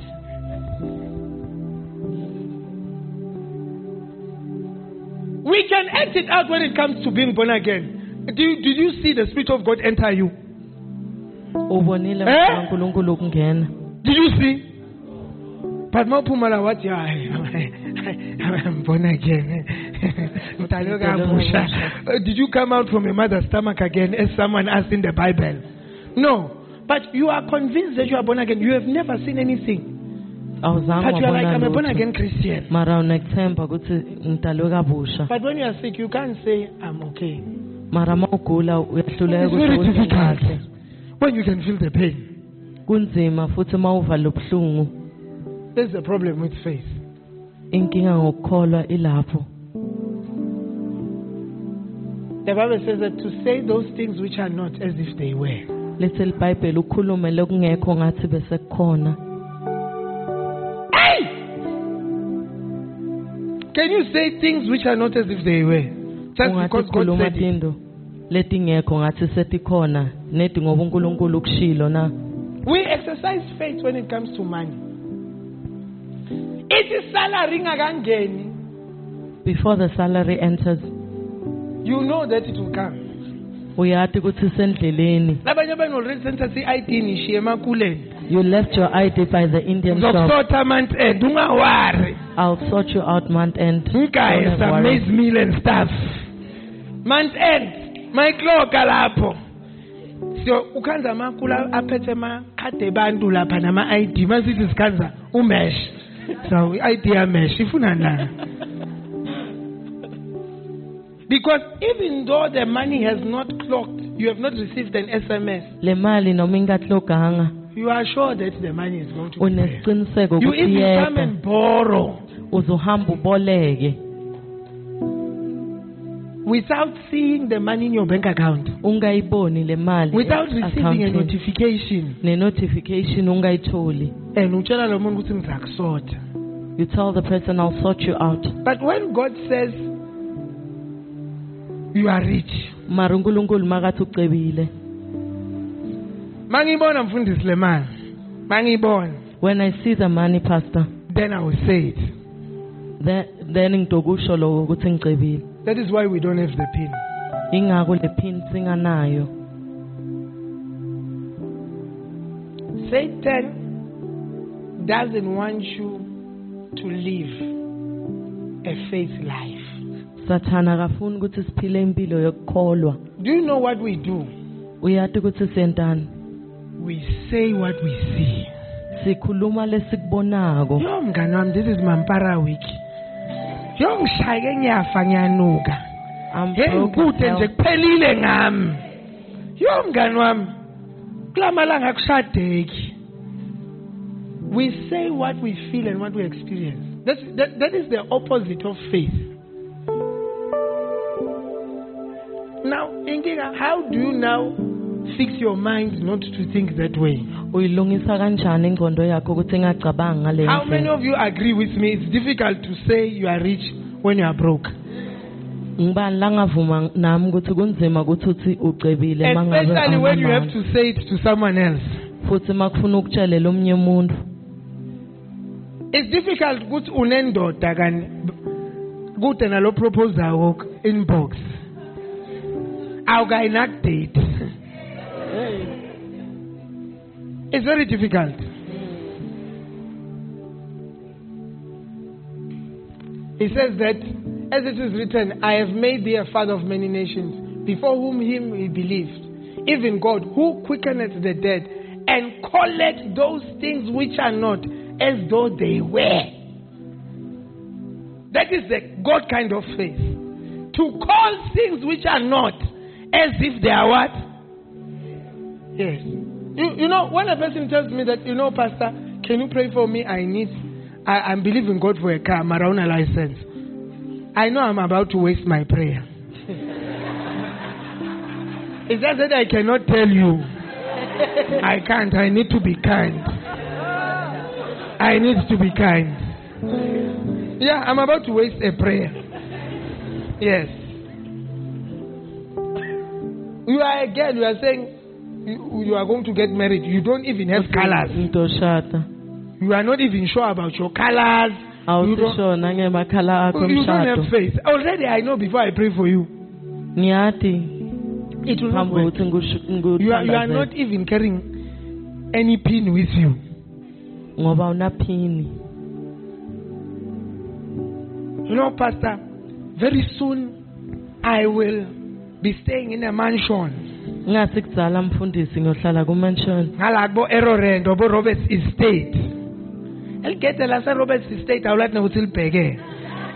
We can act it out when it comes to being born again. Did you, did you see the Spirit of God enter you? Eh? Did you see? But more Pumala, what you are? I'm born again. Did you come out from your mother's stomach again, as someone asked in the Bible? No. But you are convinced that you are born again. You have never seen anything. But you are like, I'm a born again Christian. But when you are sick, you can't say, I'm okay. It's very difficult when you can feel the pain. That's the problem with faith. The Bible says that to say those things which are not as if they were. Hey! Can you say things which are not as if they were? Just because God said it. We exercise faith when it comes to money. It is salary ngakangeni. Before the salary enters, you know that it will come. You left your I D by the Indian shop. I'll sort you out month end. You guys amaze me and stuff. Month end. My clock alapo. So ukanza makula apete ma kate bandu la panama I D. Masiti skanza umesh. So I D amesh ifunana. Because even though the money has not clocked, you have not received an S M S. Le mali no minga clocka hanga. You are sure that the money is going to be there. You even come and borrow. Uzuhambu bolege. Without seeing the money in your bank account. Without receiving a notification. And you tell the person, I'll sort you out. But when God says, you are rich. Mangibona mfundisi le man. Money born. When I see the money, Pastor, then I will say it. That is why we don't have the pin. Satan doesn't want you to live a faith life. Do you know what we do? We say what we see. Yo, mnganami, this is Mampara Wiki. I'm We say what we feel and what we experience. That's, that, that is the opposite of faith. Now, how do you now fix your mind not to think that way? How many of you agree with me? It's difficult to say you are rich when you are broke. Especially when you have to say it to someone else. It's difficult ukuthi unendoda kanti kude nalo proposal walk inbox. Awukayinakudate. It's very difficult. He says that, as it is written, I have made thee a father of many nations, before whom him he believed, even God, who quickeneth the dead, and calleth those things which are not as though they were. That is the God kind of faith. To call things which are not as if they are what? Yes. You, you know, when a person tells me that, you know, Pastor, can you pray for me? I need, I, I'm believing God for a car, I'm around a license. I know I'm about to waste my prayer. It's just that I cannot tell you. I can't. I need to be kind. I need to be kind. Yeah, I'm about to waste a prayer. Yes. You are again, you are saying, You, you are going to get married. You don't even have colors. You are not even sure about your colors. You don't, you don't have faith. Already I know before I pray for you. It will not work. You are, you are not even carrying any pin with you. You know, Pastor, very soon I will be staying in a mansion. You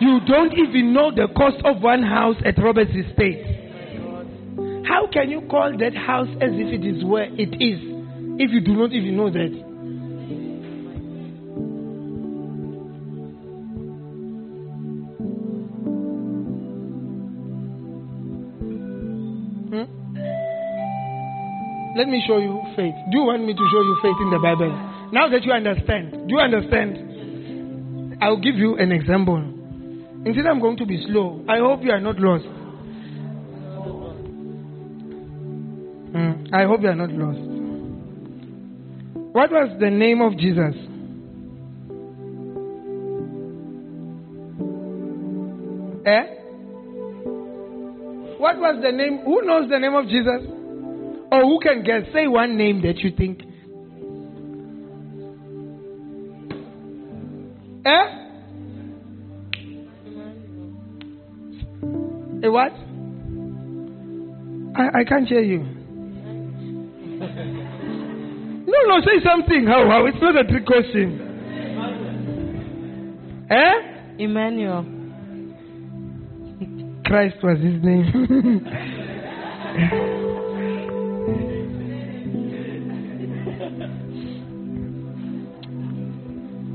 don't even know the cost of one house at Roberts Estate. How can you call that house as if it is where it is, if you do not even know that? Hmm? Let me show you faith. Do you want me to show you faith in the Bible? Now that you understand, do you understand? I'll give you an example. Instead, I'm going to be slow. I hope you are not lost. Mm, I hope you are not lost. What was the name of Jesus? Eh? What was the name? Who knows the name of Jesus? Or who can guess? Say one name that you think. Eh? A what? I, I can't hear you. No, no, say something. How? How? It's not a trick question. Eh? Emmanuel. Christ was his name.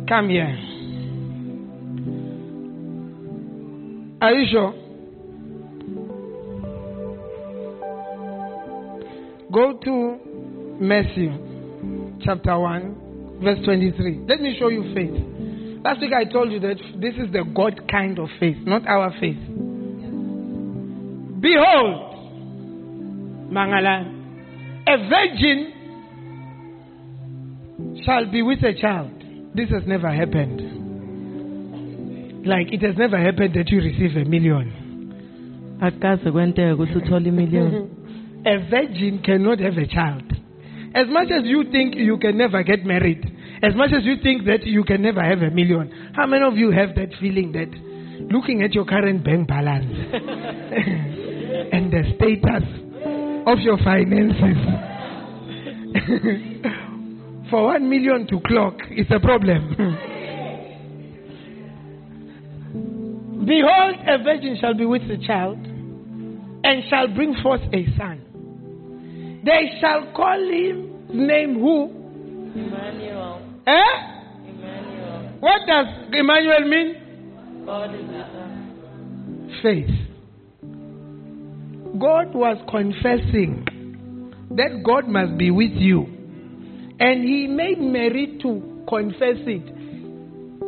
Come here. Are you sure? Go to Matthew chapter one, verse twenty-three. Let me show you faith. Last week I told you that this is the God kind of faith, not our faith. Behold, Mangala, a virgin shall be with a child. This has never happened. Like, it has never happened that you receive a million. A virgin cannot have a child. As much as you think you can never get married, as much as you think that you can never have a million, how many of you have that feeling that looking at your current bank balance and the status of your finances, for one million to clock, it's a problem. Behold, a virgin shall be with a child and shall bring forth a son. They shall call him name who? Emmanuel. Eh? Emmanuel. What does Emmanuel mean? God is our son. Faith. God was confessing that God must be with you, and he made Mary to confess it.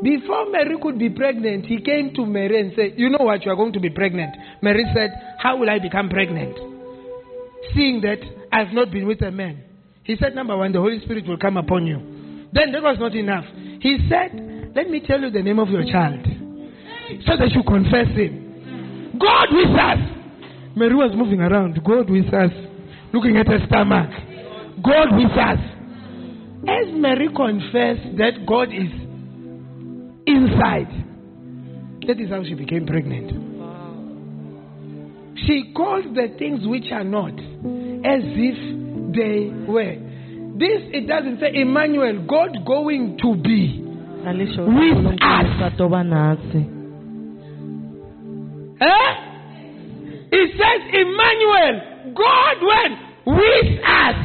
Before Mary could be pregnant, he came to Mary and said, you know what, you are going to be pregnant. Mary said, how will I become pregnant, seeing that I have not been with a man? He said, number one, the Holy Spirit will come upon you. Then that was not enough. He said, let me tell you the name of your child, so that you confess him. God with us. Mary was moving around. God with us. Looking at her stomach. God with us. As Mary confessed that God is inside, that is how she became pregnant. Wow. She calls the things which are not as if they were. This, it doesn't say Emmanuel, God going to be with us. Eh? It says Emmanuel, God went with us,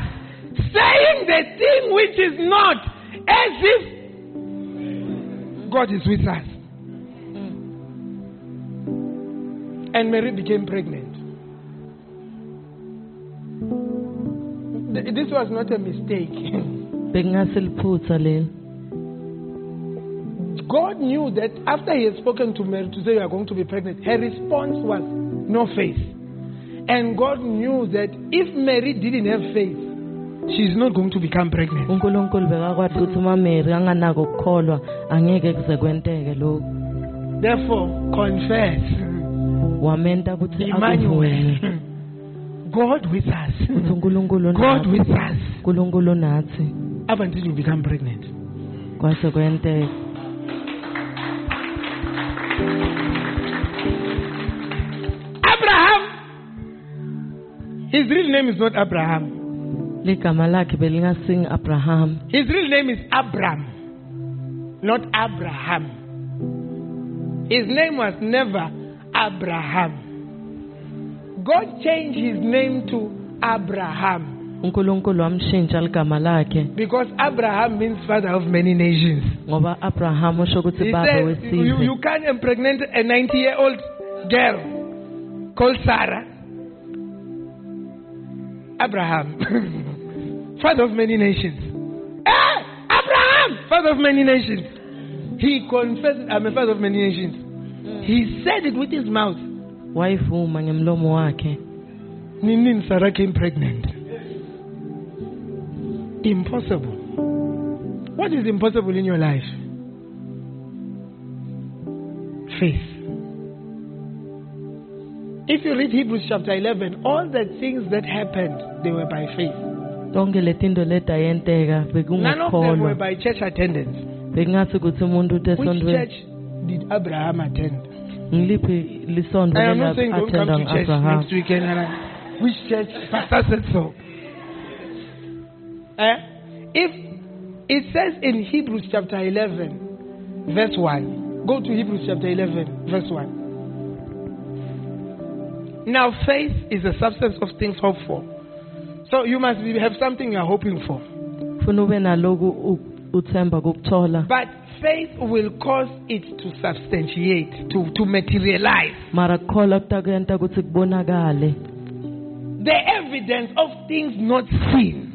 saying the thing which is not, as if God is with us. And Mary became pregnant. This was not a mistake. God knew that after he had spoken to Mary to say you are going to be pregnant, her response was no faith. And God knew that if Mary didn't have faith, she's not going to become pregnant. Therefore, confess. Emmanuel. God with us. God with us. Up until you become pregnant. Abraham. His real name is not Abraham. His real name is Abram, not Abraham. His name was never Abraham. God changed his name to Abraham, because Abraham means father of many nations. He says you, you can't impregnate a ninety year old girl called Sarah. Abraham, father of many nations. Eh? Abraham, father of many nations. He confessed, I'm a father of many nations. He said it with his mouth. Ninin Sarah came pregnant. Impossible. What is impossible in your life? Faith. If you read Hebrews chapter eleven, all the things that happened, they were by faith. None of them were by church attendance. Which church did Abraham attend? I am not saying don't come to church next weekend. Which church? Pastor said so. Uh, if it says in Hebrews chapter eleven, verse one, go to Hebrews chapter eleven, verse one. Now, faith is the substance of things hoped for. So you must have something you are hoping for. But faith will cause it to substantiate, to, to materialize. The evidence of things not seen.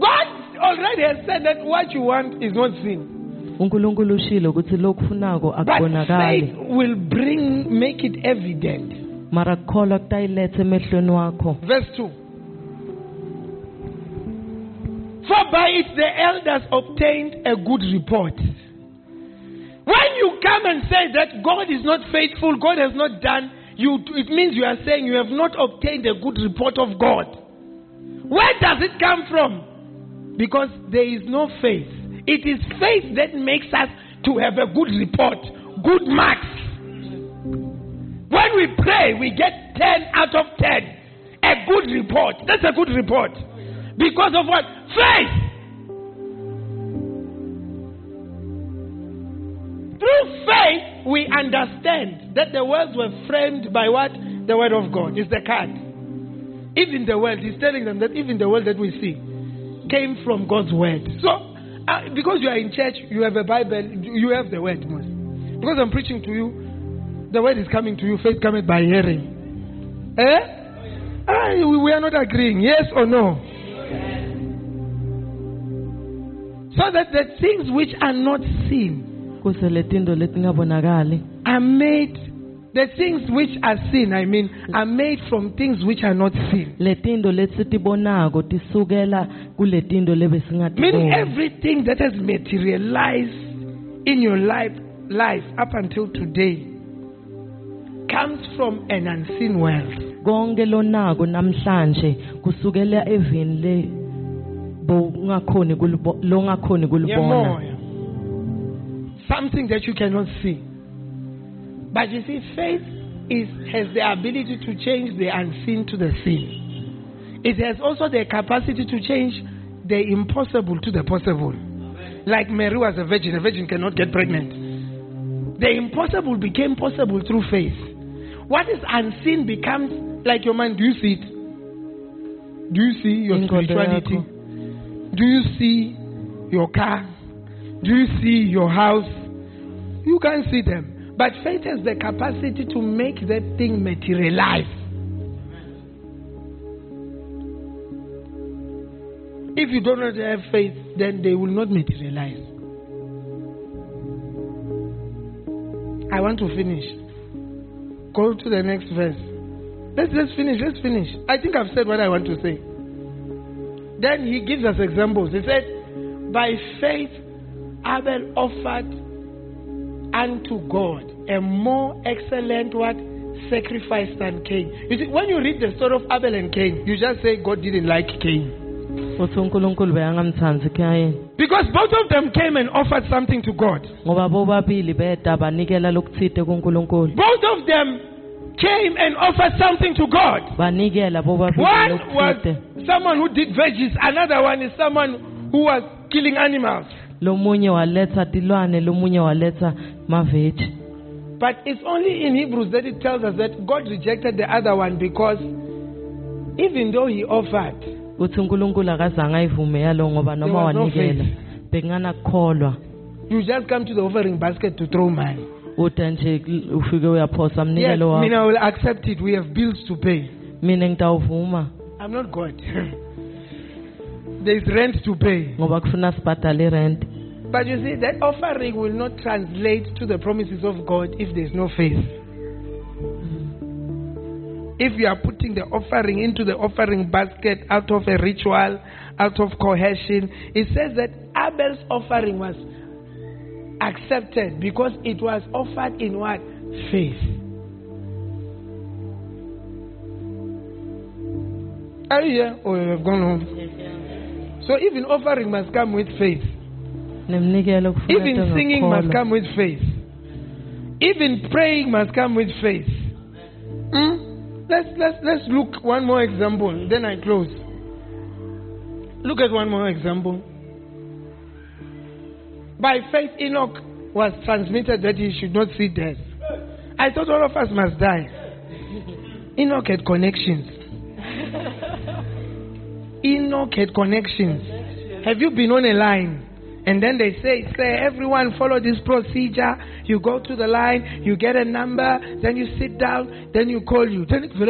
God already has said that what you want is not sin. But faith will bring, make it evident. Verse two. for by it the elders obtained a good report. When you come and say that God is not faithful, God has not done, you, it means you are saying you have not obtained a good report of God. Where does it come from? Because there is no faith. It is faith that makes us to have a good report, good marks. When we pray, we get ten out of ten. A good report. That's a good report. Because of what? Faith. Through faith, we understand that the words were framed by what? The word of God. It's the card. Even the world, he's telling them that even the world that we see came from God's word. So, uh, because you are in church, you have a Bible, you have the word most. Because I'm preaching to you, the word is coming to you. Faith cometh by hearing. Eh? Ah, we are not agreeing. Yes or no? Yes. So that the things which are not seen are made, the things which are seen, I mean, are made from things which are not seen. Meaning everything that has materialized in your life, life up until today comes from an unseen world. Something that you cannot see. But you see, faith is, has the ability to change the unseen to the seen. It has also the capacity to change the impossible to the possible. Like Mary was a virgin. A virgin cannot get pregnant. The impossible became possible through faith. What is unseen becomes like your mind. Do you see it? Do you see your spirituality? Do you see your car? Do you see your house? You can't see them. But faith has the capacity to make that thing materialize. If you do not have faith, then they will not materialize. I want to finish. Go to the next verse. Let's just finish. Let's finish. I think I've said what I want to say. Then he gives us examples. He said, by faith Abel offered unto God a more excellent what? Sacrifice than Cain. You see, when you read the story of Abel and Cain, you just say God didn't like Cain. Because both of them came and offered something to God. Both of them came and offered something to God. One was someone who did veggies, another one is someone who was killing animals. But it's only in Hebrews that it tells us that God rejected the other one because even though he offered, no, you just come to the offering basket to throw mine. Yes, I will accept it. We have bills to pay. I'm not God. There is rent to pay. But you see, that offering will not translate to the promises of God if there is no faith. If you are putting the offering into the offering basket out of a ritual, out of coercion, it says that Abel's offering was accepted because it was offered in what? Faith. Are you here or you have gone home? So even offering must come with faith. Even singing must come with faith. Even praying must come with faith. Hmm? Let's, let's, let's look one more example, then I close. Look at one more example. By faith, Enoch was transmitted that he should not see death. I thought all of us must die. Enoch had connections. Enoch had connections. Have you been on a line? And then they say, say, everyone follow this procedure. You go to the line, you get a number, then you sit down, then you call you. Then that was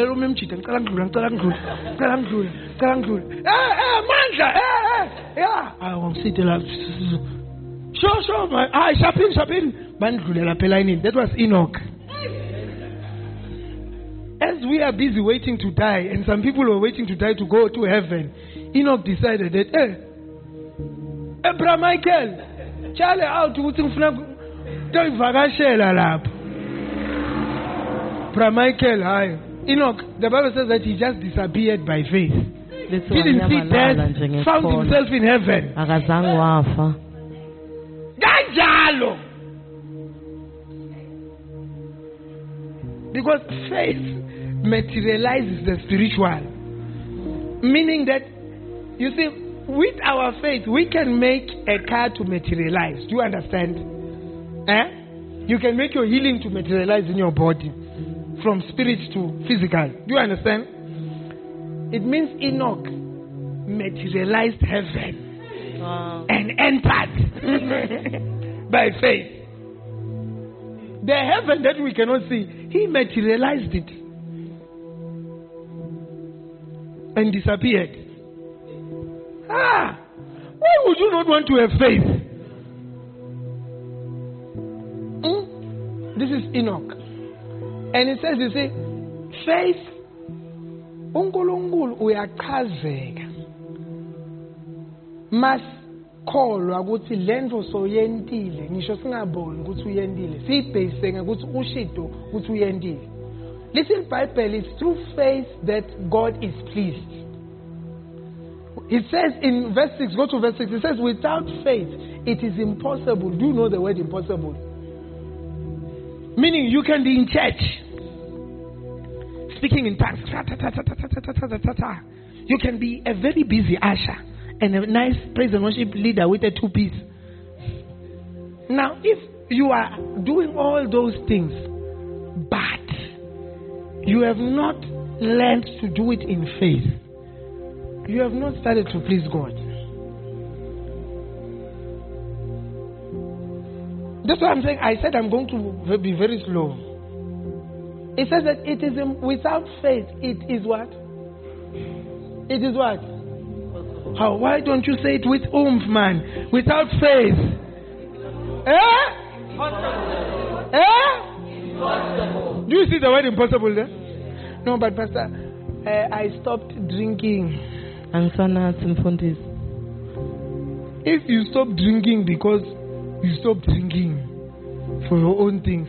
Enoch. As we are busy waiting to die, and some people were waiting to die to go to heaven, Enoch decided that, eh, Ebra Michael, Charlie out ukuthi ngifuna ukuyivakashela lapha. Ebra Michael, hi. Enoch, the Bible says that he just disappeared by faith. He didn't see death, found himself in heaven. Ganjalo. Because faith materializes the spiritual. Meaning that, you see, with our faith, we can make a car to materialize. Do you understand? Eh? You can make your healing to materialize in your body. From spirit to physical. Do you understand? It means Enoch materialized heaven. Wow. And entered by faith. The heaven that we cannot see, he materialized it and disappeared. Ah! Why would you not want to have faith? Hmm? This is Enoch. And it says, you see, faith, uNkulunkulu uyachazeka. Masikholwa ukuthi lento soyentile, ngisho singaboni ukuthi uyentile. Sibhekise ngokuthi ushido ukuthi uyentile. Little Bible, it's through faith that God is pleased. It says in verse six, go to verse six, it says, without faith, it is impossible. Do you know the word impossible? Meaning you can be in church, speaking in tongues. You can be a very busy usher and a nice praise and worship leader with a two-piece. Now, if you are doing all those things, but you have not learned to do it in faith, you have not started to please God. That's what I'm saying. I said I'm going to be very slow. It says that it is without faith, it is what? It is what? How? Why don't you say it with oomph, man? Without faith. Eh? Eh? Impossible. Do you see the word impossible there? Yeah. No, but Pastor, uh, I stopped drinking. And so now if you stop drinking because you stop drinking for your own things,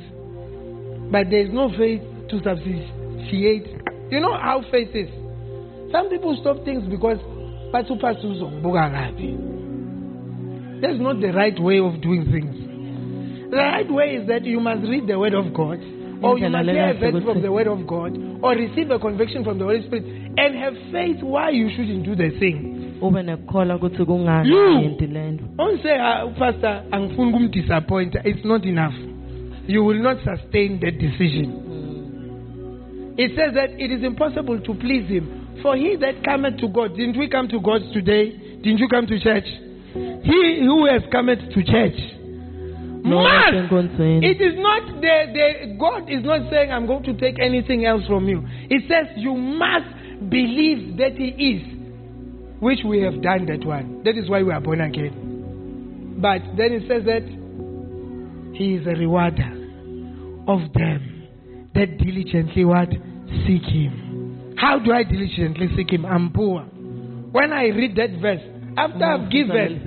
but there is no faith to substantiate. You know how faith is. Some people stop things because that's not the right way of doing things. The right way is that you must read the Word of God, or you must hear a verse from the Word of God, or receive a conviction from the Holy Spirit, and have faith why you shouldn't do the thing. You, don't say, ah, Pastor, I'm going to disappoint. It's not enough. You will not sustain that decision. It says that it is impossible to please Him. For he that cometh to God, didn't we come to God today? Didn't you come to church? He who has cometh to church, no, it is not the, the God is not saying I'm going to take anything else from you. It says you must believe that He is, which we have done that one. That is why we are born again. But then it says that He is a rewarder of them that diligently what? Seek Him. How do I diligently seek Him? I'm poor. When I read that verse, after no, I've given,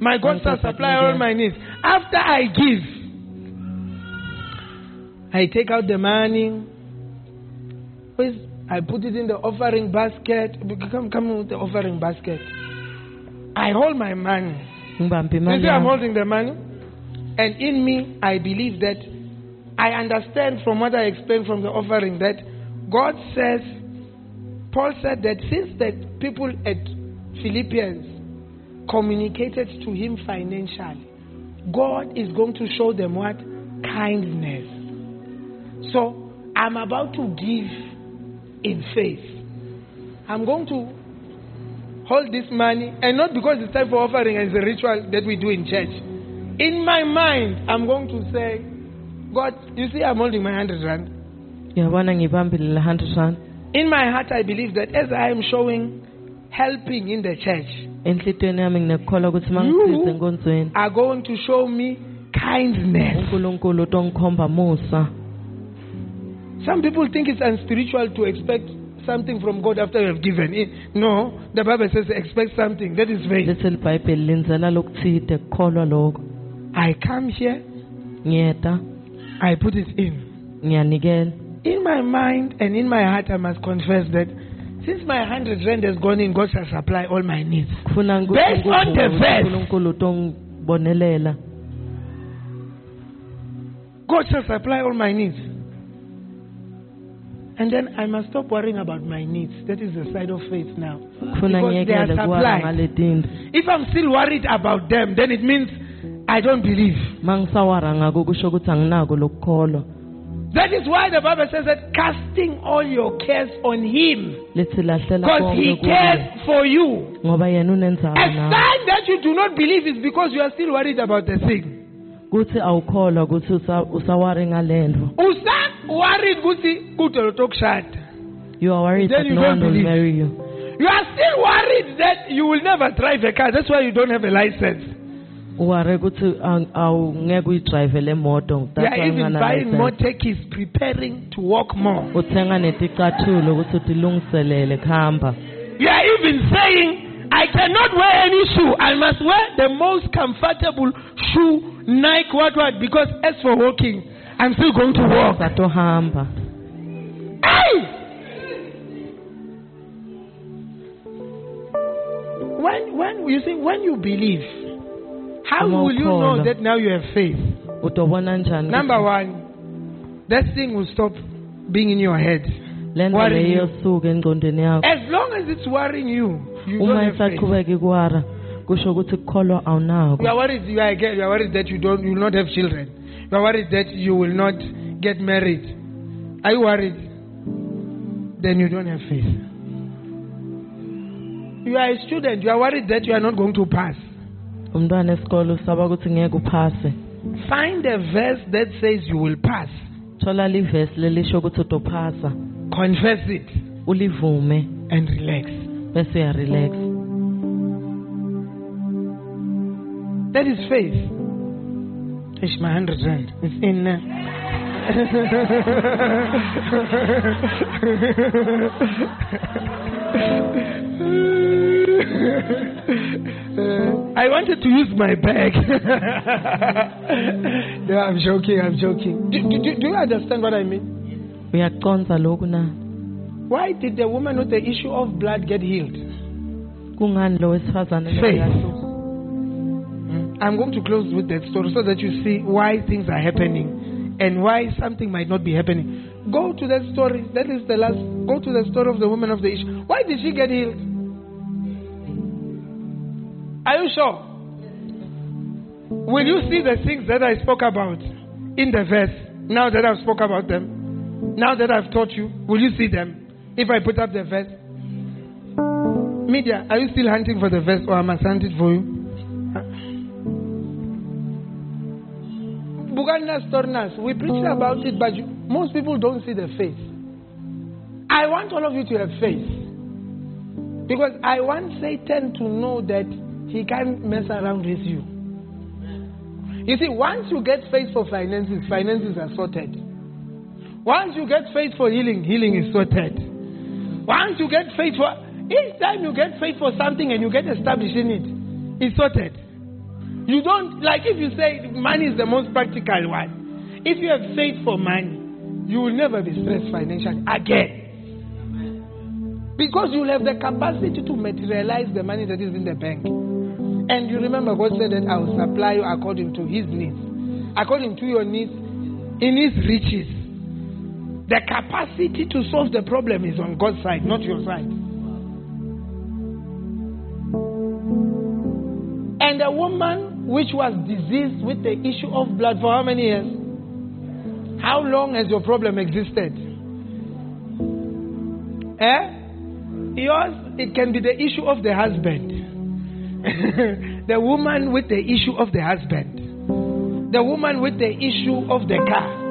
my God shall supply all my needs. After I give, I take out the money. I put it in the offering basket. Come, come with the offering basket. I hold my money. You see, I'm holding the money. And in me, I believe that I understand from what I explained from the offering that God says, Paul said that since the people at Philippians communicated to him financially, God is going to show them what? Kindness. So, I'm about to give in faith. I'm going to hold this money, and not because it's time for offering as a ritual that we do in church. In my mind, I'm going to say, God, you see I'm holding my hundred rand. In my heart, I believe that as I am showing helping in the church, you are going to show me kindness. Some people think it's unspiritual to expect something from God after you have given it. No, the Bible says expect something. That is faith. I come here. I put it in. In my mind and in my heart, I must confess that since my hundred rand has gone in, God shall supply all my needs. Based on the faith, God shall supply all my needs. And then I must stop worrying about my needs. That is the side of faith now. Because they are supplied. If I'm still worried about them, then it means I don't believe. That is why the Bible says that casting all your cares on Him. Because He cares for you. A sign that you do not believe is because you are still worried about the thing. You are worried that no one will marry you. You are still worried that you will never drive a car. That's why you don't have a license. You are even buying more turkeys, preparing to walk more. You are even saying, I cannot wear any shoe. I must wear the most comfortable shoe, Nike, what, what, because as for walking, I'm still going to walk. Hey! When, when, you see, when you believe, how will you know that now you have faith? Number one, that thing will stop being in your head. As long as it's worrying you, you don't have faith. You are worried. You are, you are worried that you don't. You will not have children. You are worried that you will not get married. Are you worried? Then you don't have faith. You are a student. You are worried that you are not going to pass. Find a verse that says you will pass. Confess it and relax. relax. That is faith. It's my hundred rand. It's in. Uh... uh, I wanted to use my bag. No, I'm joking. I'm joking. Do, do, do you understand what I mean? Why did the woman with the issue of blood get healed? Faith. I'm going to close with that story so that you see why things are happening and why something might not be happening. Go to that story. That is the last. Go to the story of the woman of the issue. Why did she get healed? Are you sure? Will you see the things that I spoke about in the verse now that I've spoke about them? Now that I've taught you, will you see them? If I put up the verse. Media, are you still hunting for the verse or I must hunt it for you? Buganas Tornas, we preach about it, but you, most people don't see the faith. I want all of you to have faith. Because I want Satan to know that he can't mess around with you. You see, once you get faith for finances, finances are sorted. Once you get faith for healing, healing is sorted. Once you get faith for... Each time you get faith for something and you get established in it, it's sorted. You don't... Like if you say money is the most practical one. If you have faith for money, you will never be stressed financially again. Because you will have the capacity to materialize the money that is in the bank. And you remember God said that I will supply you according to His needs. According to your needs, in His riches. The capacity to solve the problem is on God's side, not your side. And a woman which was diseased with the issue of blood for how many years? How long has your problem existed? Eh? Yours, it can be the issue of the husband. The woman with the issue of the husband. The woman with the issue of the car.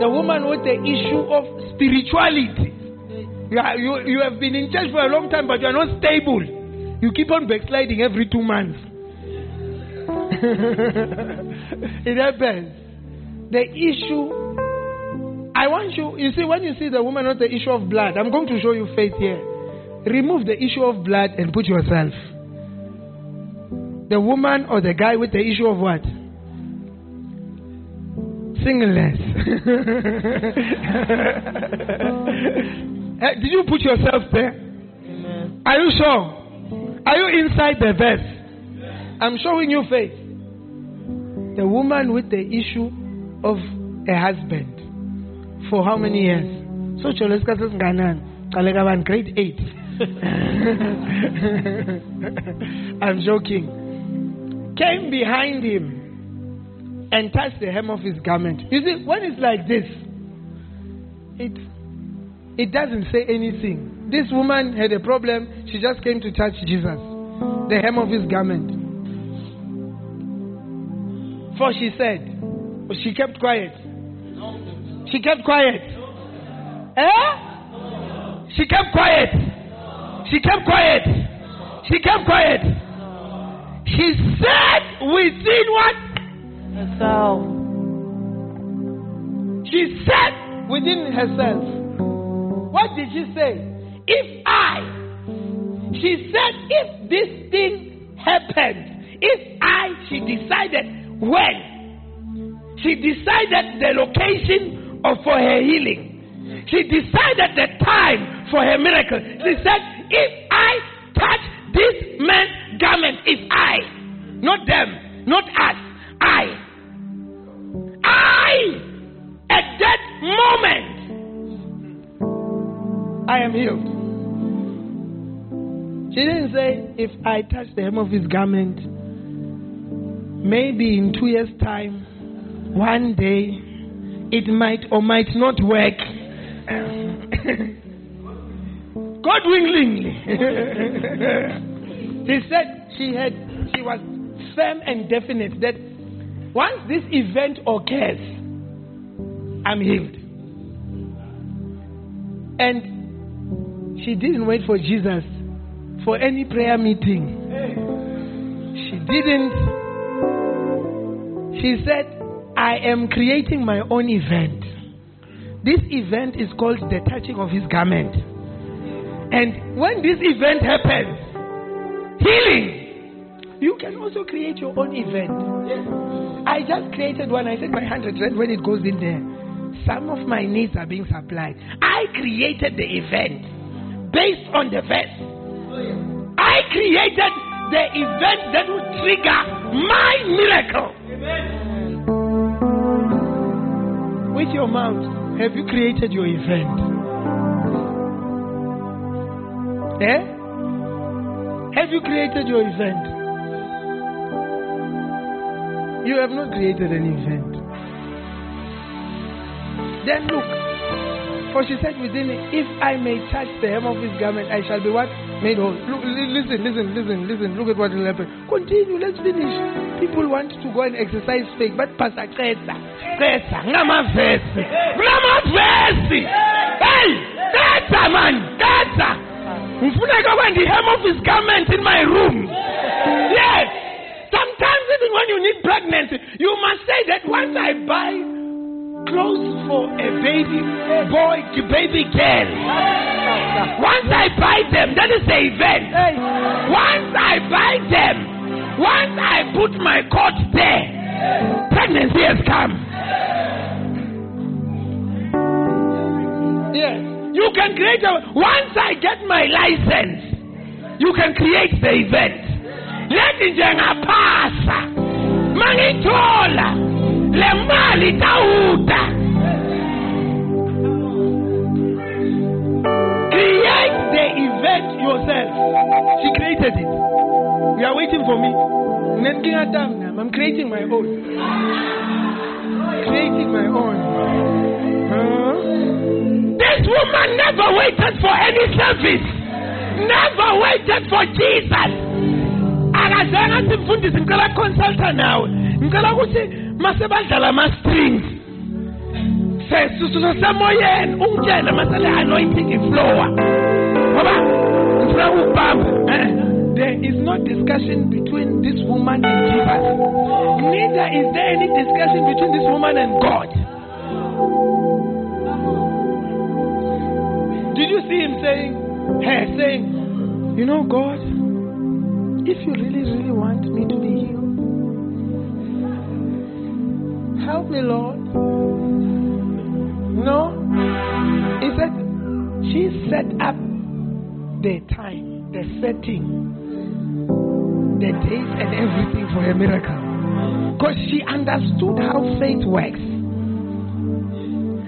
The woman with the issue of spirituality. You, are, you, you have been in church for a long time, but you are not stable. You keep on backsliding every two months. It happens. The issue. I want Once you, you see, when you see the woman with the issue of blood, I'm going to show you faith here. Remove the issue of blood and put yourself. The woman or the guy with the issue of what? Singleness. Hey, did you put yourself there? Amen. Are you sure? Are you inside the verse? Yes. I'm showing you faith. The woman with the issue of a husband. For how many years? So Cholesca's Ganan, Kalegavan, grade eight. I'm joking. Came behind him and touched the hem of his garment. You see, when it's like this, it it doesn't say anything. This woman had a problem. She just came to touch Jesus, the hem of his garment. For she said, she kept quiet. She kept quiet. Eh? She kept quiet. She kept quiet. She kept quiet. She said within what? Herself. She said within herself. What did she say? If I. She said if this thing happened. If I. She decided when. She decided the location of for her healing. She decided the time for her miracle. She said, if I touch this man's garment, if I, not them, not us, I, I, at that moment, I am healed. She didn't say, if I touch the hem of his garment, maybe in two years' time, one day, it might or might not work. God willingly. She said she had, she was firm and definite that once this event occurs, I'm healed. And she didn't wait for Jesus for any prayer meeting. She didn't. She said, I am creating my own event. This event is called the touching of his garment. And when this event happens, healing, you can also create your own event. Yes. I just created one. I said my one hundred rand when it goes in there, some of my needs are being supplied. I created the event based on the verse. Oh, yes. I created the event that would trigger my miracle. Amen. With your mouth, have you created your event? Eh? Have you created your event? You have not created an event. Then look, for she said within it, if I may touch the hem of his garment, I shall be what? Made whole. Look, listen, listen, listen, listen. Look at what will happen. Continue, let's finish. People want to go and exercise faith, but Pastor Kesa, Kesa, Ngama Vesi, Ngama Vesi. Hey, Kesa man, Kesa. The hem of his garment in my room. Yes. Sometimes even when you need pregnancy, you must say that once I buy clothes for a baby boy, baby girl. Once I buy them, that is the event. Once I buy them, once I put my coat there, pregnancy has come. Yes. You can create a, once I get my license, you can create the event. Let it pass. Manitola, le mali tauta. Create the event yourself. She created it. You are waiting for me. I'm creating my own. Creating my own. Huh? This woman never waited for any service. Never waited for Jesus. And as I am confused, I'm going to consult her now. I'm going to say, "Masebadala strings." Say, "Sususa moyen, unje na masale anointing flow." Baba, flow bab. There is no discussion between this woman and Jesus. Neither is there any discussion between this woman and God. him saying, her saying, you know, God, if you really, really want me to be healed, help me, Lord. No. He said, she set up the time, the setting, the date and everything for a miracle. Because she understood how faith works.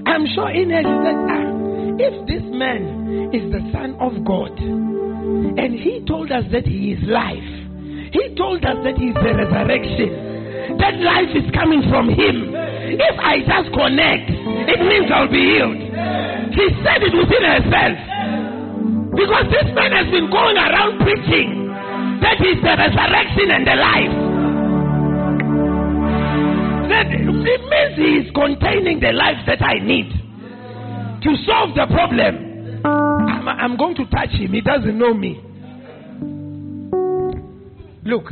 I'm sure in her, she said, ah, if this man is the Son of God, and he told us that he is life, he told us that he is the resurrection, that life is coming from him. If I just connect, it means I'll be healed. She said it within herself. Because this man has been going around preaching that he's the resurrection and the life. That it means he is containing the life that I need to solve the problem. I'm, I'm going to touch him. He doesn't know me. Look.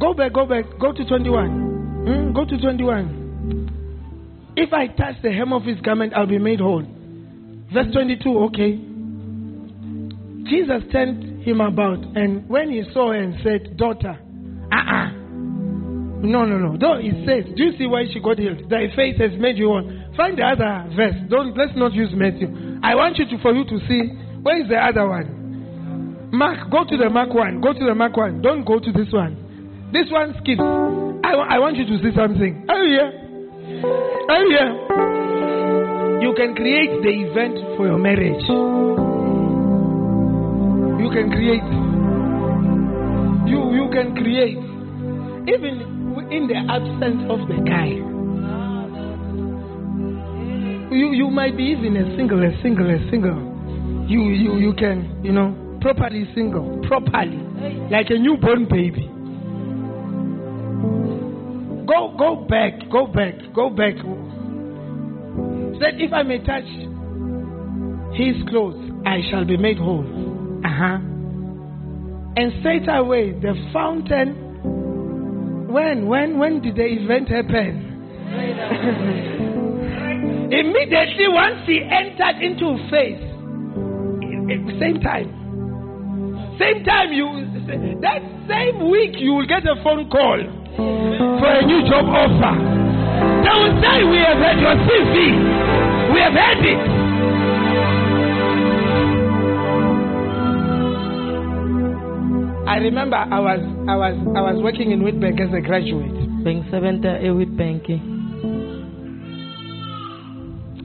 Go back, go back. Go to twenty-one. Mm, go to twenty-one. If I touch the hem of his garment, I'll be made whole. Verse twenty-two, okay. Jesus turned him about, and when he saw her and said, daughter, uh-uh. No, no, no. Don't, it says, do you see why she got healed? Thy faith has made you whole. Find the other verse. Don't, let's not use Matthew. I want you to, for you to see, where is the other one? Mark, go to the Mark one. Go to the Mark one. Don't go to this one. This one skips. I, I want you to see something. Are you here? Are you here? You can create the event for your marriage. You can create. You, you can create. Even in the absence of the guy, you you might be even a single, a single, a single. You you you can, you know, properly single, properly, like a newborn baby. Go go back, go back, go back. Said, if I may touch his clothes, I shall be made whole. Uh huh. And straightway the fountain. When, when, when did the event happen? Immediately once he entered into faith, same time, same time you, that same week you will get a phone call for a new job offer. They will say, we have heard your C V, we have heard it. I remember I was I was I was working in Witbank as a graduate.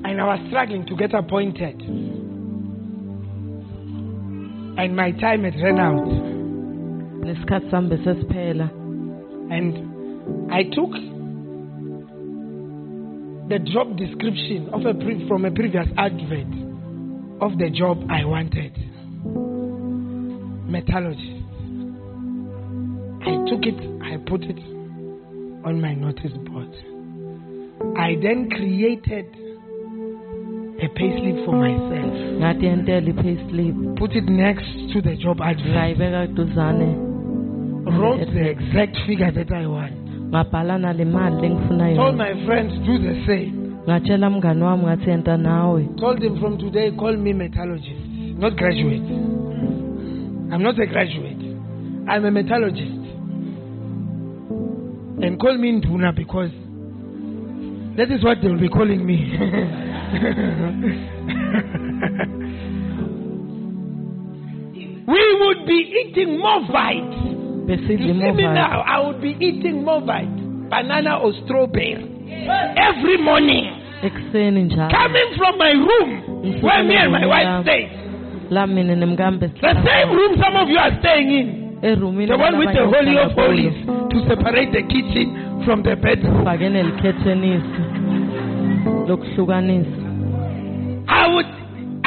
And I was struggling to get appointed. And my time had run out. And I took the job description of a pre- from a previous advert of the job I wanted. Metallurgy. I took it, I put it on my notice board. I then created a payslip for myself. Put it next to the job advert. Wrote the exact figure that I want. Told my friends, do the same. Told him from today, call me metallurgist, not graduate. I'm not a graduate. I'm a metallurgist. And call me Nduna because that is what they will be calling me. We would be eating Movite. You see me now, I would be eating Movite, banana or strawberry, every morning. Coming from my room where me and my wife stay. The same room some of you are staying in. The one with the Holy of Holies to separate the kitchen from the bedroom. I would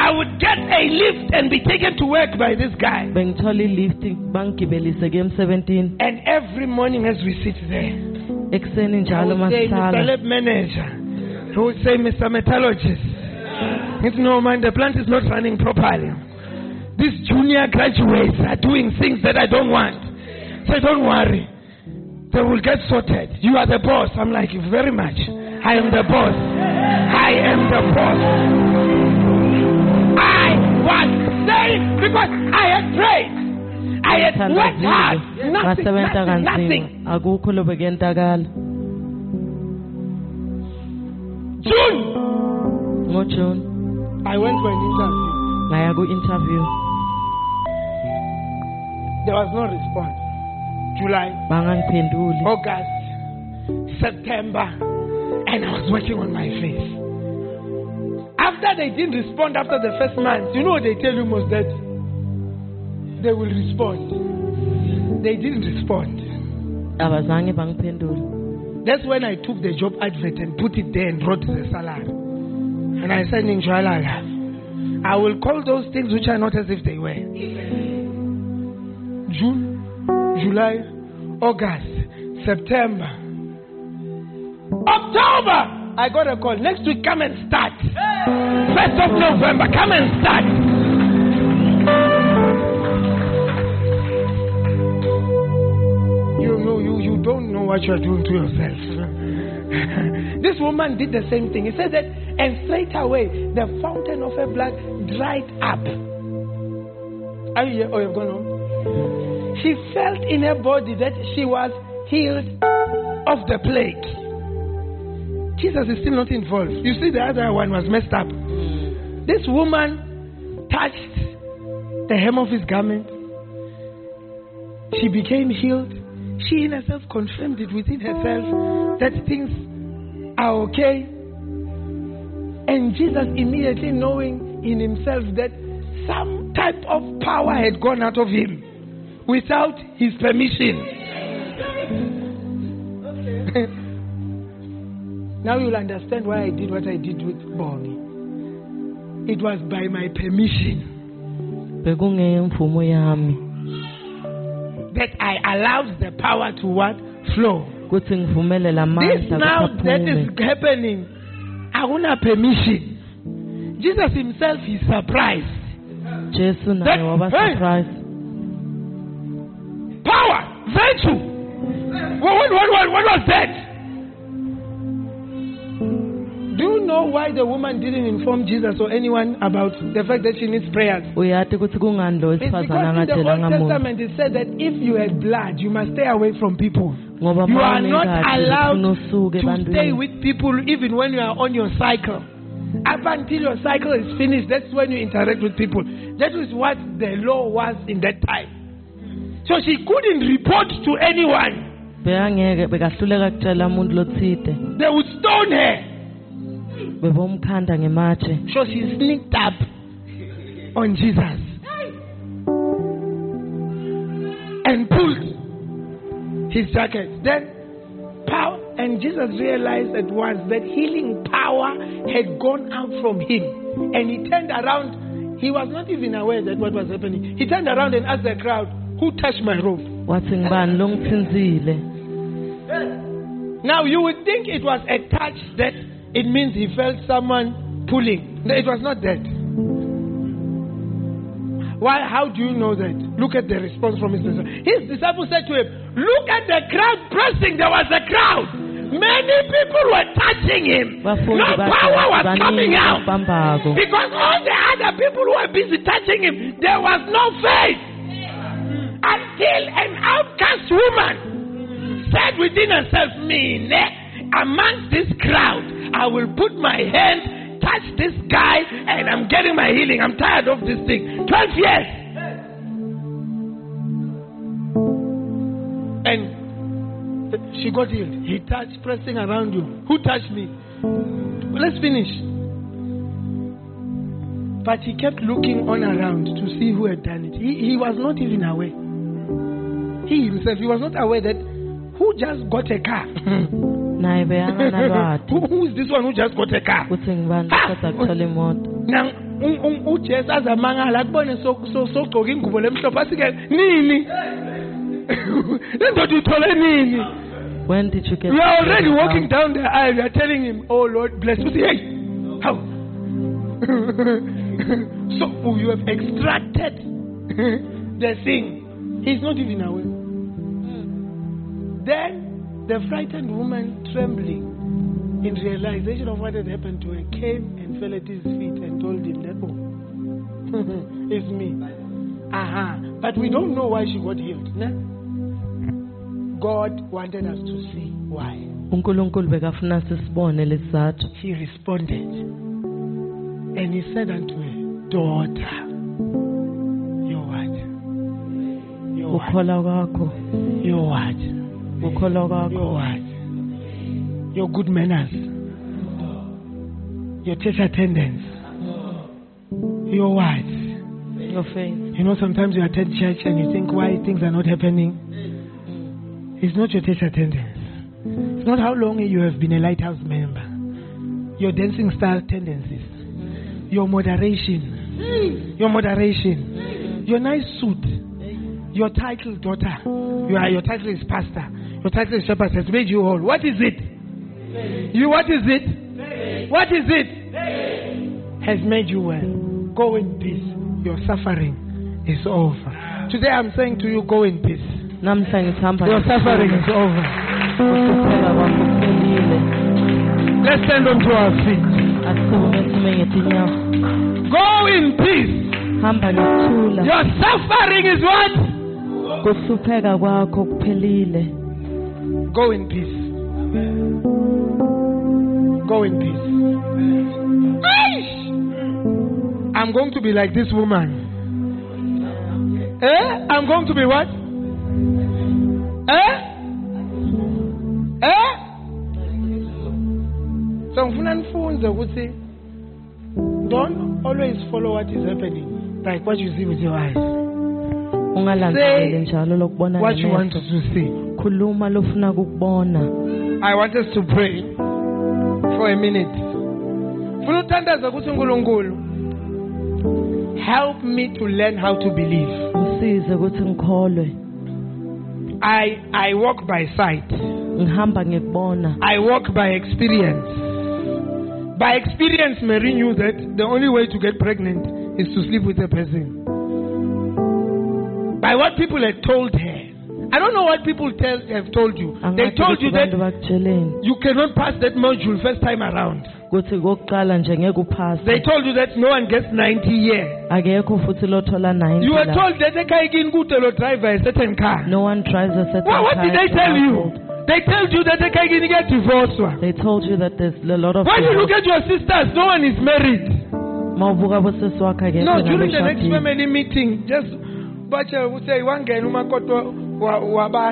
I would get a lift and be taken to work by this guy. And every morning as we sit there, I would say, Mister Lab Manager, he would say, Mister Metallurgist, no man, the plant is not running properly. These junior graduates are doing things that I don't want. So don't worry. They will get sorted. You are the boss. I'm like, very much. I am the boss. I am the boss. I was saved because I had prayed. I had worked hard. Nothing, nothing, nothing. June. No, June. I went for an interview. I go interview. There was no response. July, August, September, and I was working on my face. After they didn't respond after the first month, you know what they tell you most, that they will respond. They didn't respond. That's when I took the job advert and put it there and wrote the salary. And I said, I will call those things which are not as if they were. June, July, August, September, October, I got a call. Next week, come and start. First of November, come and start. You know, you, you don't know what you are doing to yourself. This woman did the same thing. He said that, and straight away, the fountain of her blood dried up. Are you here? Oh, you've gone home? She felt in her body that she was healed of the plague. Jesus is still not involved. You see, the other one was messed up. This woman touched the hem of his garment. She became healed. She in herself confirmed it within herself that things are okay. And Jesus, immediately knowing in himself that some type of power had gone out of him without his permission. Okay. Now you'll understand why I did what I did with Bonnie. It was by my permission that I allowed the power to what? Flow. This now that is happening, I want a permission. Jesus himself is surprised. Jesus was surprised. Power, virtue. What, what, what, what was that? Do you know why the woman didn't inform Jesus or anyone about the fact that she needs prayers? It's because in the Old Testament it said that if you had blood, you must stay away from people. You are not allowed to stay with people even when you are on your cycle. Up until your cycle is finished, that's when you interact with people. That is what the law was in that time. So she couldn't report to anyone. They would stone her. So she sneaked up on Jesus and pulled his jacket. Then power, and Jesus realized at once that healing power had gone out from him. And he turned around. He was not even aware that what was happening. He turned around and asked the crowd, who touched my robe? Now you would think it was a touch that it means he felt someone pulling. No, it was not that. Why? How do you know that? Look at the response from his disciples. His disciples said to him, look at the crowd pressing. There was a crowd. Many people were touching him. No power was coming out. Because all the other people who were busy touching him, there was no faith. Until an outcast woman said within herself, me, amongst this crowd, I will put my hand, touch this guy, and I'm getting my healing. I'm tired of this thing. Twelve years. And she got healed. He touched, pressing around you. Who touched me? Let's finish. But he kept looking on around to see who had done it. He, he was not even aware. He himself, he was not aware that who just got a car? who, who is this one who just got a car? When did you get? We are already walking down the aisle. We are telling him, oh Lord, bless me. Hey, how? So you have extracted the thing. He's not even aware. Then the frightened woman, trembling In realization of what had happened to her, came and fell at his feet and told him that, oh, it's me. Aha. Uh-huh. But we don't know why she got healed. Nah? God wanted us to see why. He responded. And he said unto her, daughter, your word. Your word. Your word. Your word. Your good manners, your church attendance, your words, your faith. You know, sometimes you attend church and you think why things are not happening. It's not your church attendance. It's not how long you have been a Lighthouse member. Your dancing style tendencies, your moderation, your moderation, your nice suit, your title daughter, you are, your title is pastor, your title is shepherd has made you whole. What is it? You, what is it? What is it? Has made you well. Go in peace. Your suffering is over. Today I'm saying to you, go in peace. Your suffering is over. Let's stand onto our feet. Go in peace. Your suffering is what? Go in peace. Go in peace. I'm going to be like this woman. Eh? I'm going to be what? Eh? Eh? So don't always follow what is happening, like what you see with your eyes. Say what you want to see. I want us to pray for a minute. Help me to learn how to believe. I I walk by sight. I walk by experience. By experience, Mary knew that the only way to get pregnant is to sleep with a person. By what people had told her. I don't know what people tell have told you. They told you that you cannot pass that module first time around. They told you that no one gets ninety years. You were told that the drive a certain car. No one drives a certain well, what car. What did they tell you? They told you that they can get divorced. They told you that there's a lot of. When you look at your sisters, no one is married. No, during the next family meeting, just but I would say one guy when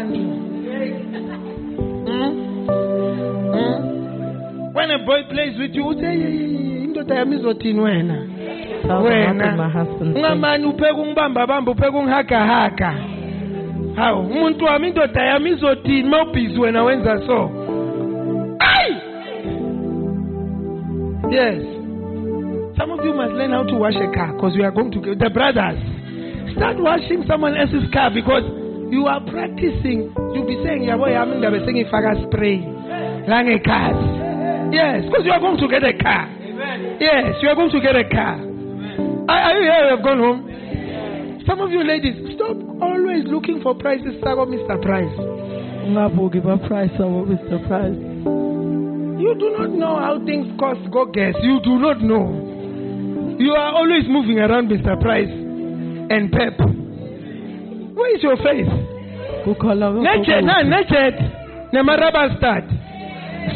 a boy plays with you, say, my husband. Yes. Some of you must learn how to wash a car because we are going to the brothers. Start washing someone else's car because you are practicing. You'll be saying, yeah, boy, I'm going to be singing Faga spray. Lang a car. Yes, because you are going to get a car. Amen. Yes, you are going to get a car. Amen. Are, are you here? You have gone home? Amen. Some of you ladies, stop always looking for prices. Sago, Mister Price. Ngabo, give a price, Sago, Mister Price. You do not know how things cost. Go guess. You do not know. You are always moving around, Mister Price and Pep. Where is your face? Nature, no, nature. Nemaraba start.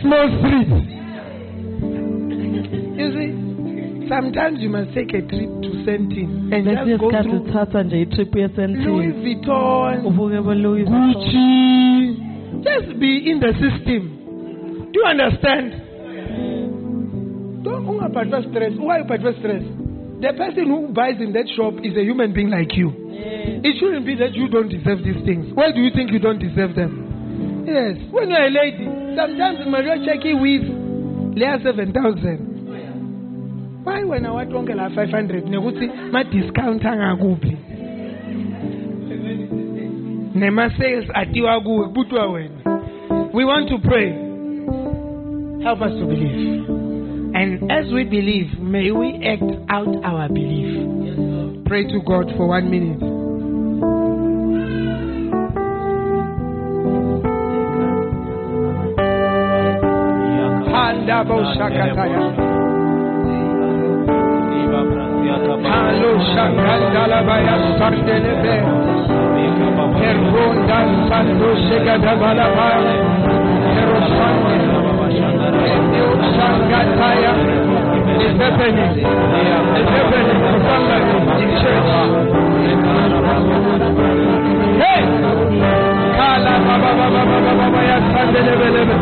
Small street. You see, sometimes you must take a trip to Sentin and just go through Louis Vuitton, Gucci. Just be in the system. Do you understand? Don't perverse stress. Why perverse stress? The person who buys in that shop is a human being like you. Yeah. It shouldn't be that you don't deserve these things. Why do you think you don't deserve them? Yes. When you are a lady, sometimes Maria Cheki with layer seven thousand. Why when I want to get five hundred, my discount is we want to pray. Help us to believe. And as we believe, may we act out our belief. Yes, pray to God for one minute. Hallelujah. Mandabo Shakataya. Halo Shakandala Baya Sardelebe, Hergonda Santo Segadabalaba, Herosante, Dio Sangataya, is the penny, is the penny, is the Hey! Kala Baba Baba Baba Baya Sardelebe,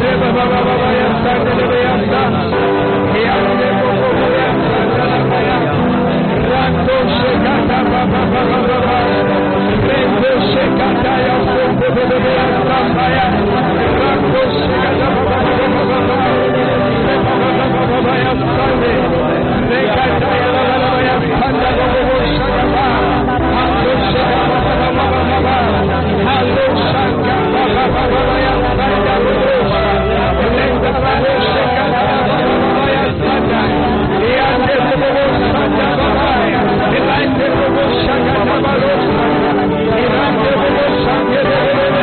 Reba Baba Baya Sardelebe, Yasta, Rato Shekata Baba Baba Baba Rato Shekata Yasopo Bebe Yasamaya Rato Shekata Baba Baba Baba Baba Baba Yasande Rekata Yalala Yasanda Baba Shakata Rato Shekata Baba Baba Baba Rato Shekata Baba Baba Yasanda Baba Shekata Baba Yasanda Yande Baba Shakata Ilante bobo shaka tabalo, ilante bobo shaka tabalo, ilante bobo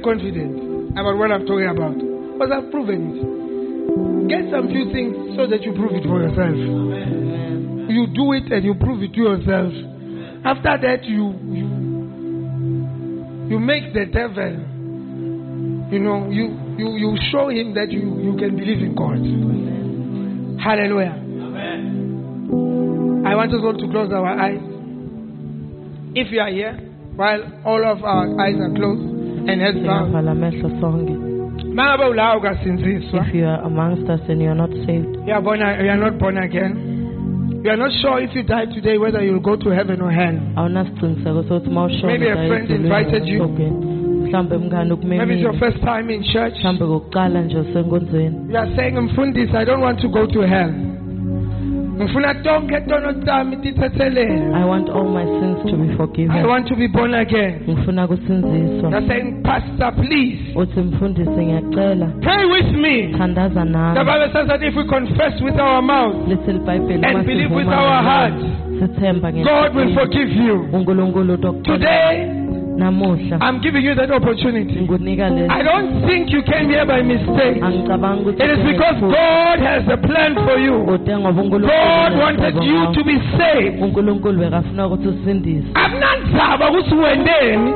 confident about what I'm talking about, because I've proven it. Get some few things so that you prove it for yourself. Amen. You do it and you prove it to yourself. Amen. After that, you, you you make the devil, you know, you you you show him that you you can believe in God. Amen. Hallelujah. Amen. I want us all to close our eyes. If you are here, while all of our eyes are closed. And heads down. If you are amongst us and you are not saved, you are, born, you are not born again, you are not sure if you die today whether you will go to heaven or hell. Maybe a friend invited you. Maybe it's your first time in church. You are saying, Mfundis, I don't want to go to hell. I want all my sins to be forgiven. I want to be born again. You're saying, Pastor, please. Pray with me. The Bible says that if we confess with our mouth and believe with our heart, God will forgive you. Today, I'm giving you that opportunity. I don't think you came here by mistake. It is because God has a plan for you. God wanted you to be saved. It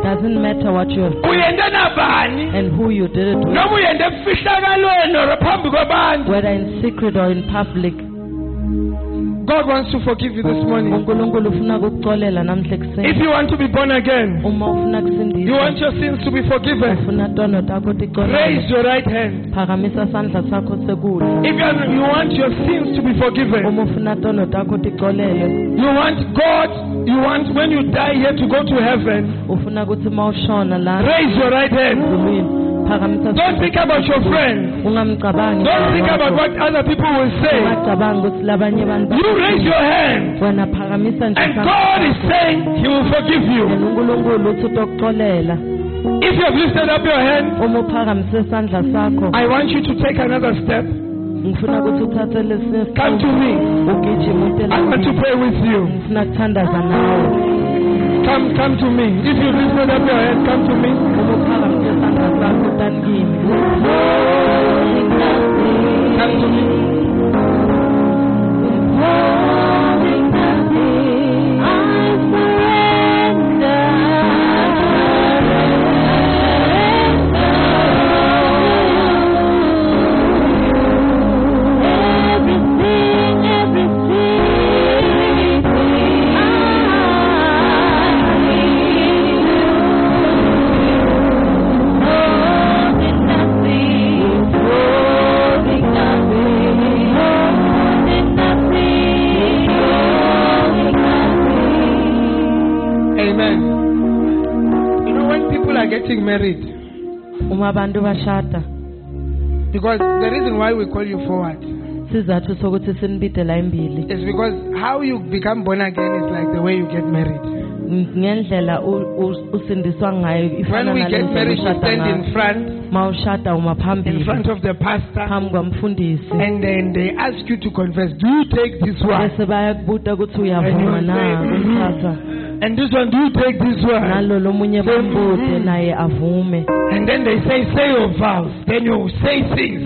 doesn't matter what you have done and who you did it with, whether in secret or in public. God wants to forgive you this morning. If you want to be born again, you want your sins to be forgiven, raise your right hand. If you want your sins to be forgiven, you want God, you want when you die here to go to heaven, raise your right hand. Don't think about your friends. Don't think about what other people will say. You raise your hand, and God is saying He will forgive you. If you have lifted up your hand, I want you to take another step. Come to me. I want to pray with you. Come, come to me. If you lifted up your hand, come to me. Come to me. Married. Because the reason why we call you forward is because how you become born again is like the way you get married. When we get married, we stand in front, in front of the pastor, and then they ask you to confess, do you take this one? And you say, mm-hmm. And this one, do you take this one? And then they say, say your vows. Then you say things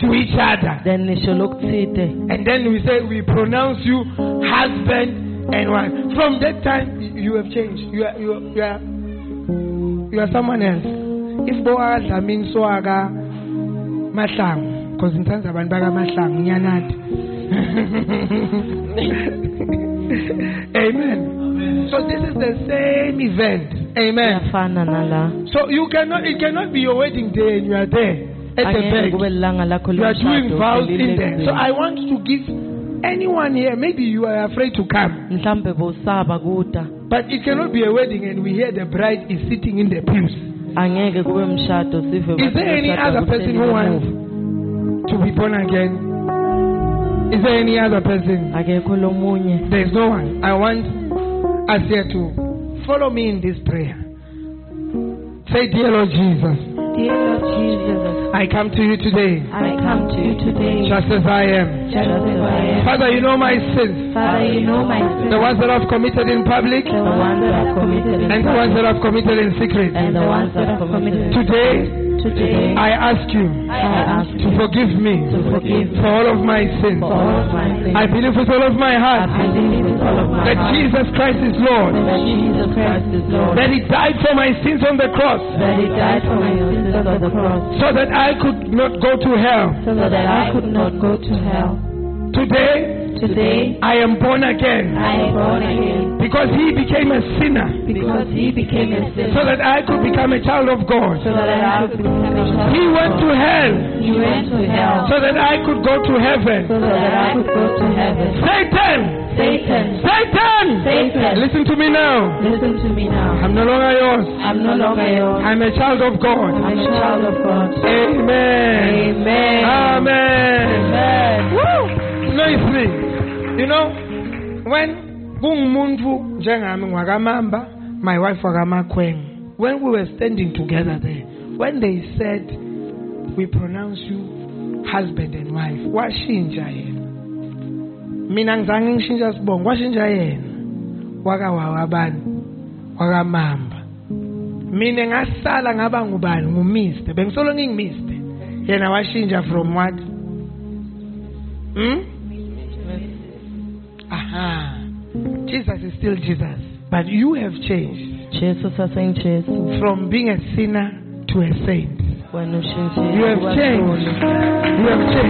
to each other. And then we say, we pronounce you husband and wife. From that time, you have changed. You are, you are, you are, you are someone else. If Boaz, I mean, so I got my son. Because in terms of my son, you're not. Amen. So this is the same event. Amen. So you cannot, it cannot be your wedding day and you are there at the back. You are doing vows in there. So I want to give anyone here, maybe you are afraid to come. But it cannot be a wedding and we hear the bride is sitting in the pews. Is there any other person who wants to be born again? Is there any other person? There is no one. I want I say to follow me in this prayer. Say, dear Lord Jesus, dear Lord Jesus, I come to you today. I come to you today, just as I am. Just as I am. Father, you know my sins. Father, you know my sins. The ones that I've committed in public, the ones that I've committed in and the ones that I've committed in secret, and the ones that I've committed today. Today, I ask you I ask to you forgive me to forgive for all of my sins. All of my sins. I believe with all of my heart, I believe with all of my that, heart Jesus Christ is Lord, that Jesus Christ is Lord. That He died for my sins on the cross. That He died for my sins on the cross. So that I could not go to hell. So that I could not go to hell. Today. Today I am born again. I am born again. Because he became a sinner. Because he became a sinner. So that I could become a child of God. So that I could become a child. He went to hell. He went to hell. So that I could go to heaven. So that I could go to heaven. Satan. Satan. Satan. Satan. Listen to me now. Listen to me now. I'm no longer yours. I'm no longer yours. I'm a child of God. I'm a child of God. Amen. Amen. Amen. Amen. Woo! Noisy. You know, when my wife, when we were standing together there, when they said, we pronounce you husband and wife, from what? Hmm? Ah, Jesus is still Jesus, but you have changed. Jesus has changed from being a sinner to a saint. You have changed. You have changed.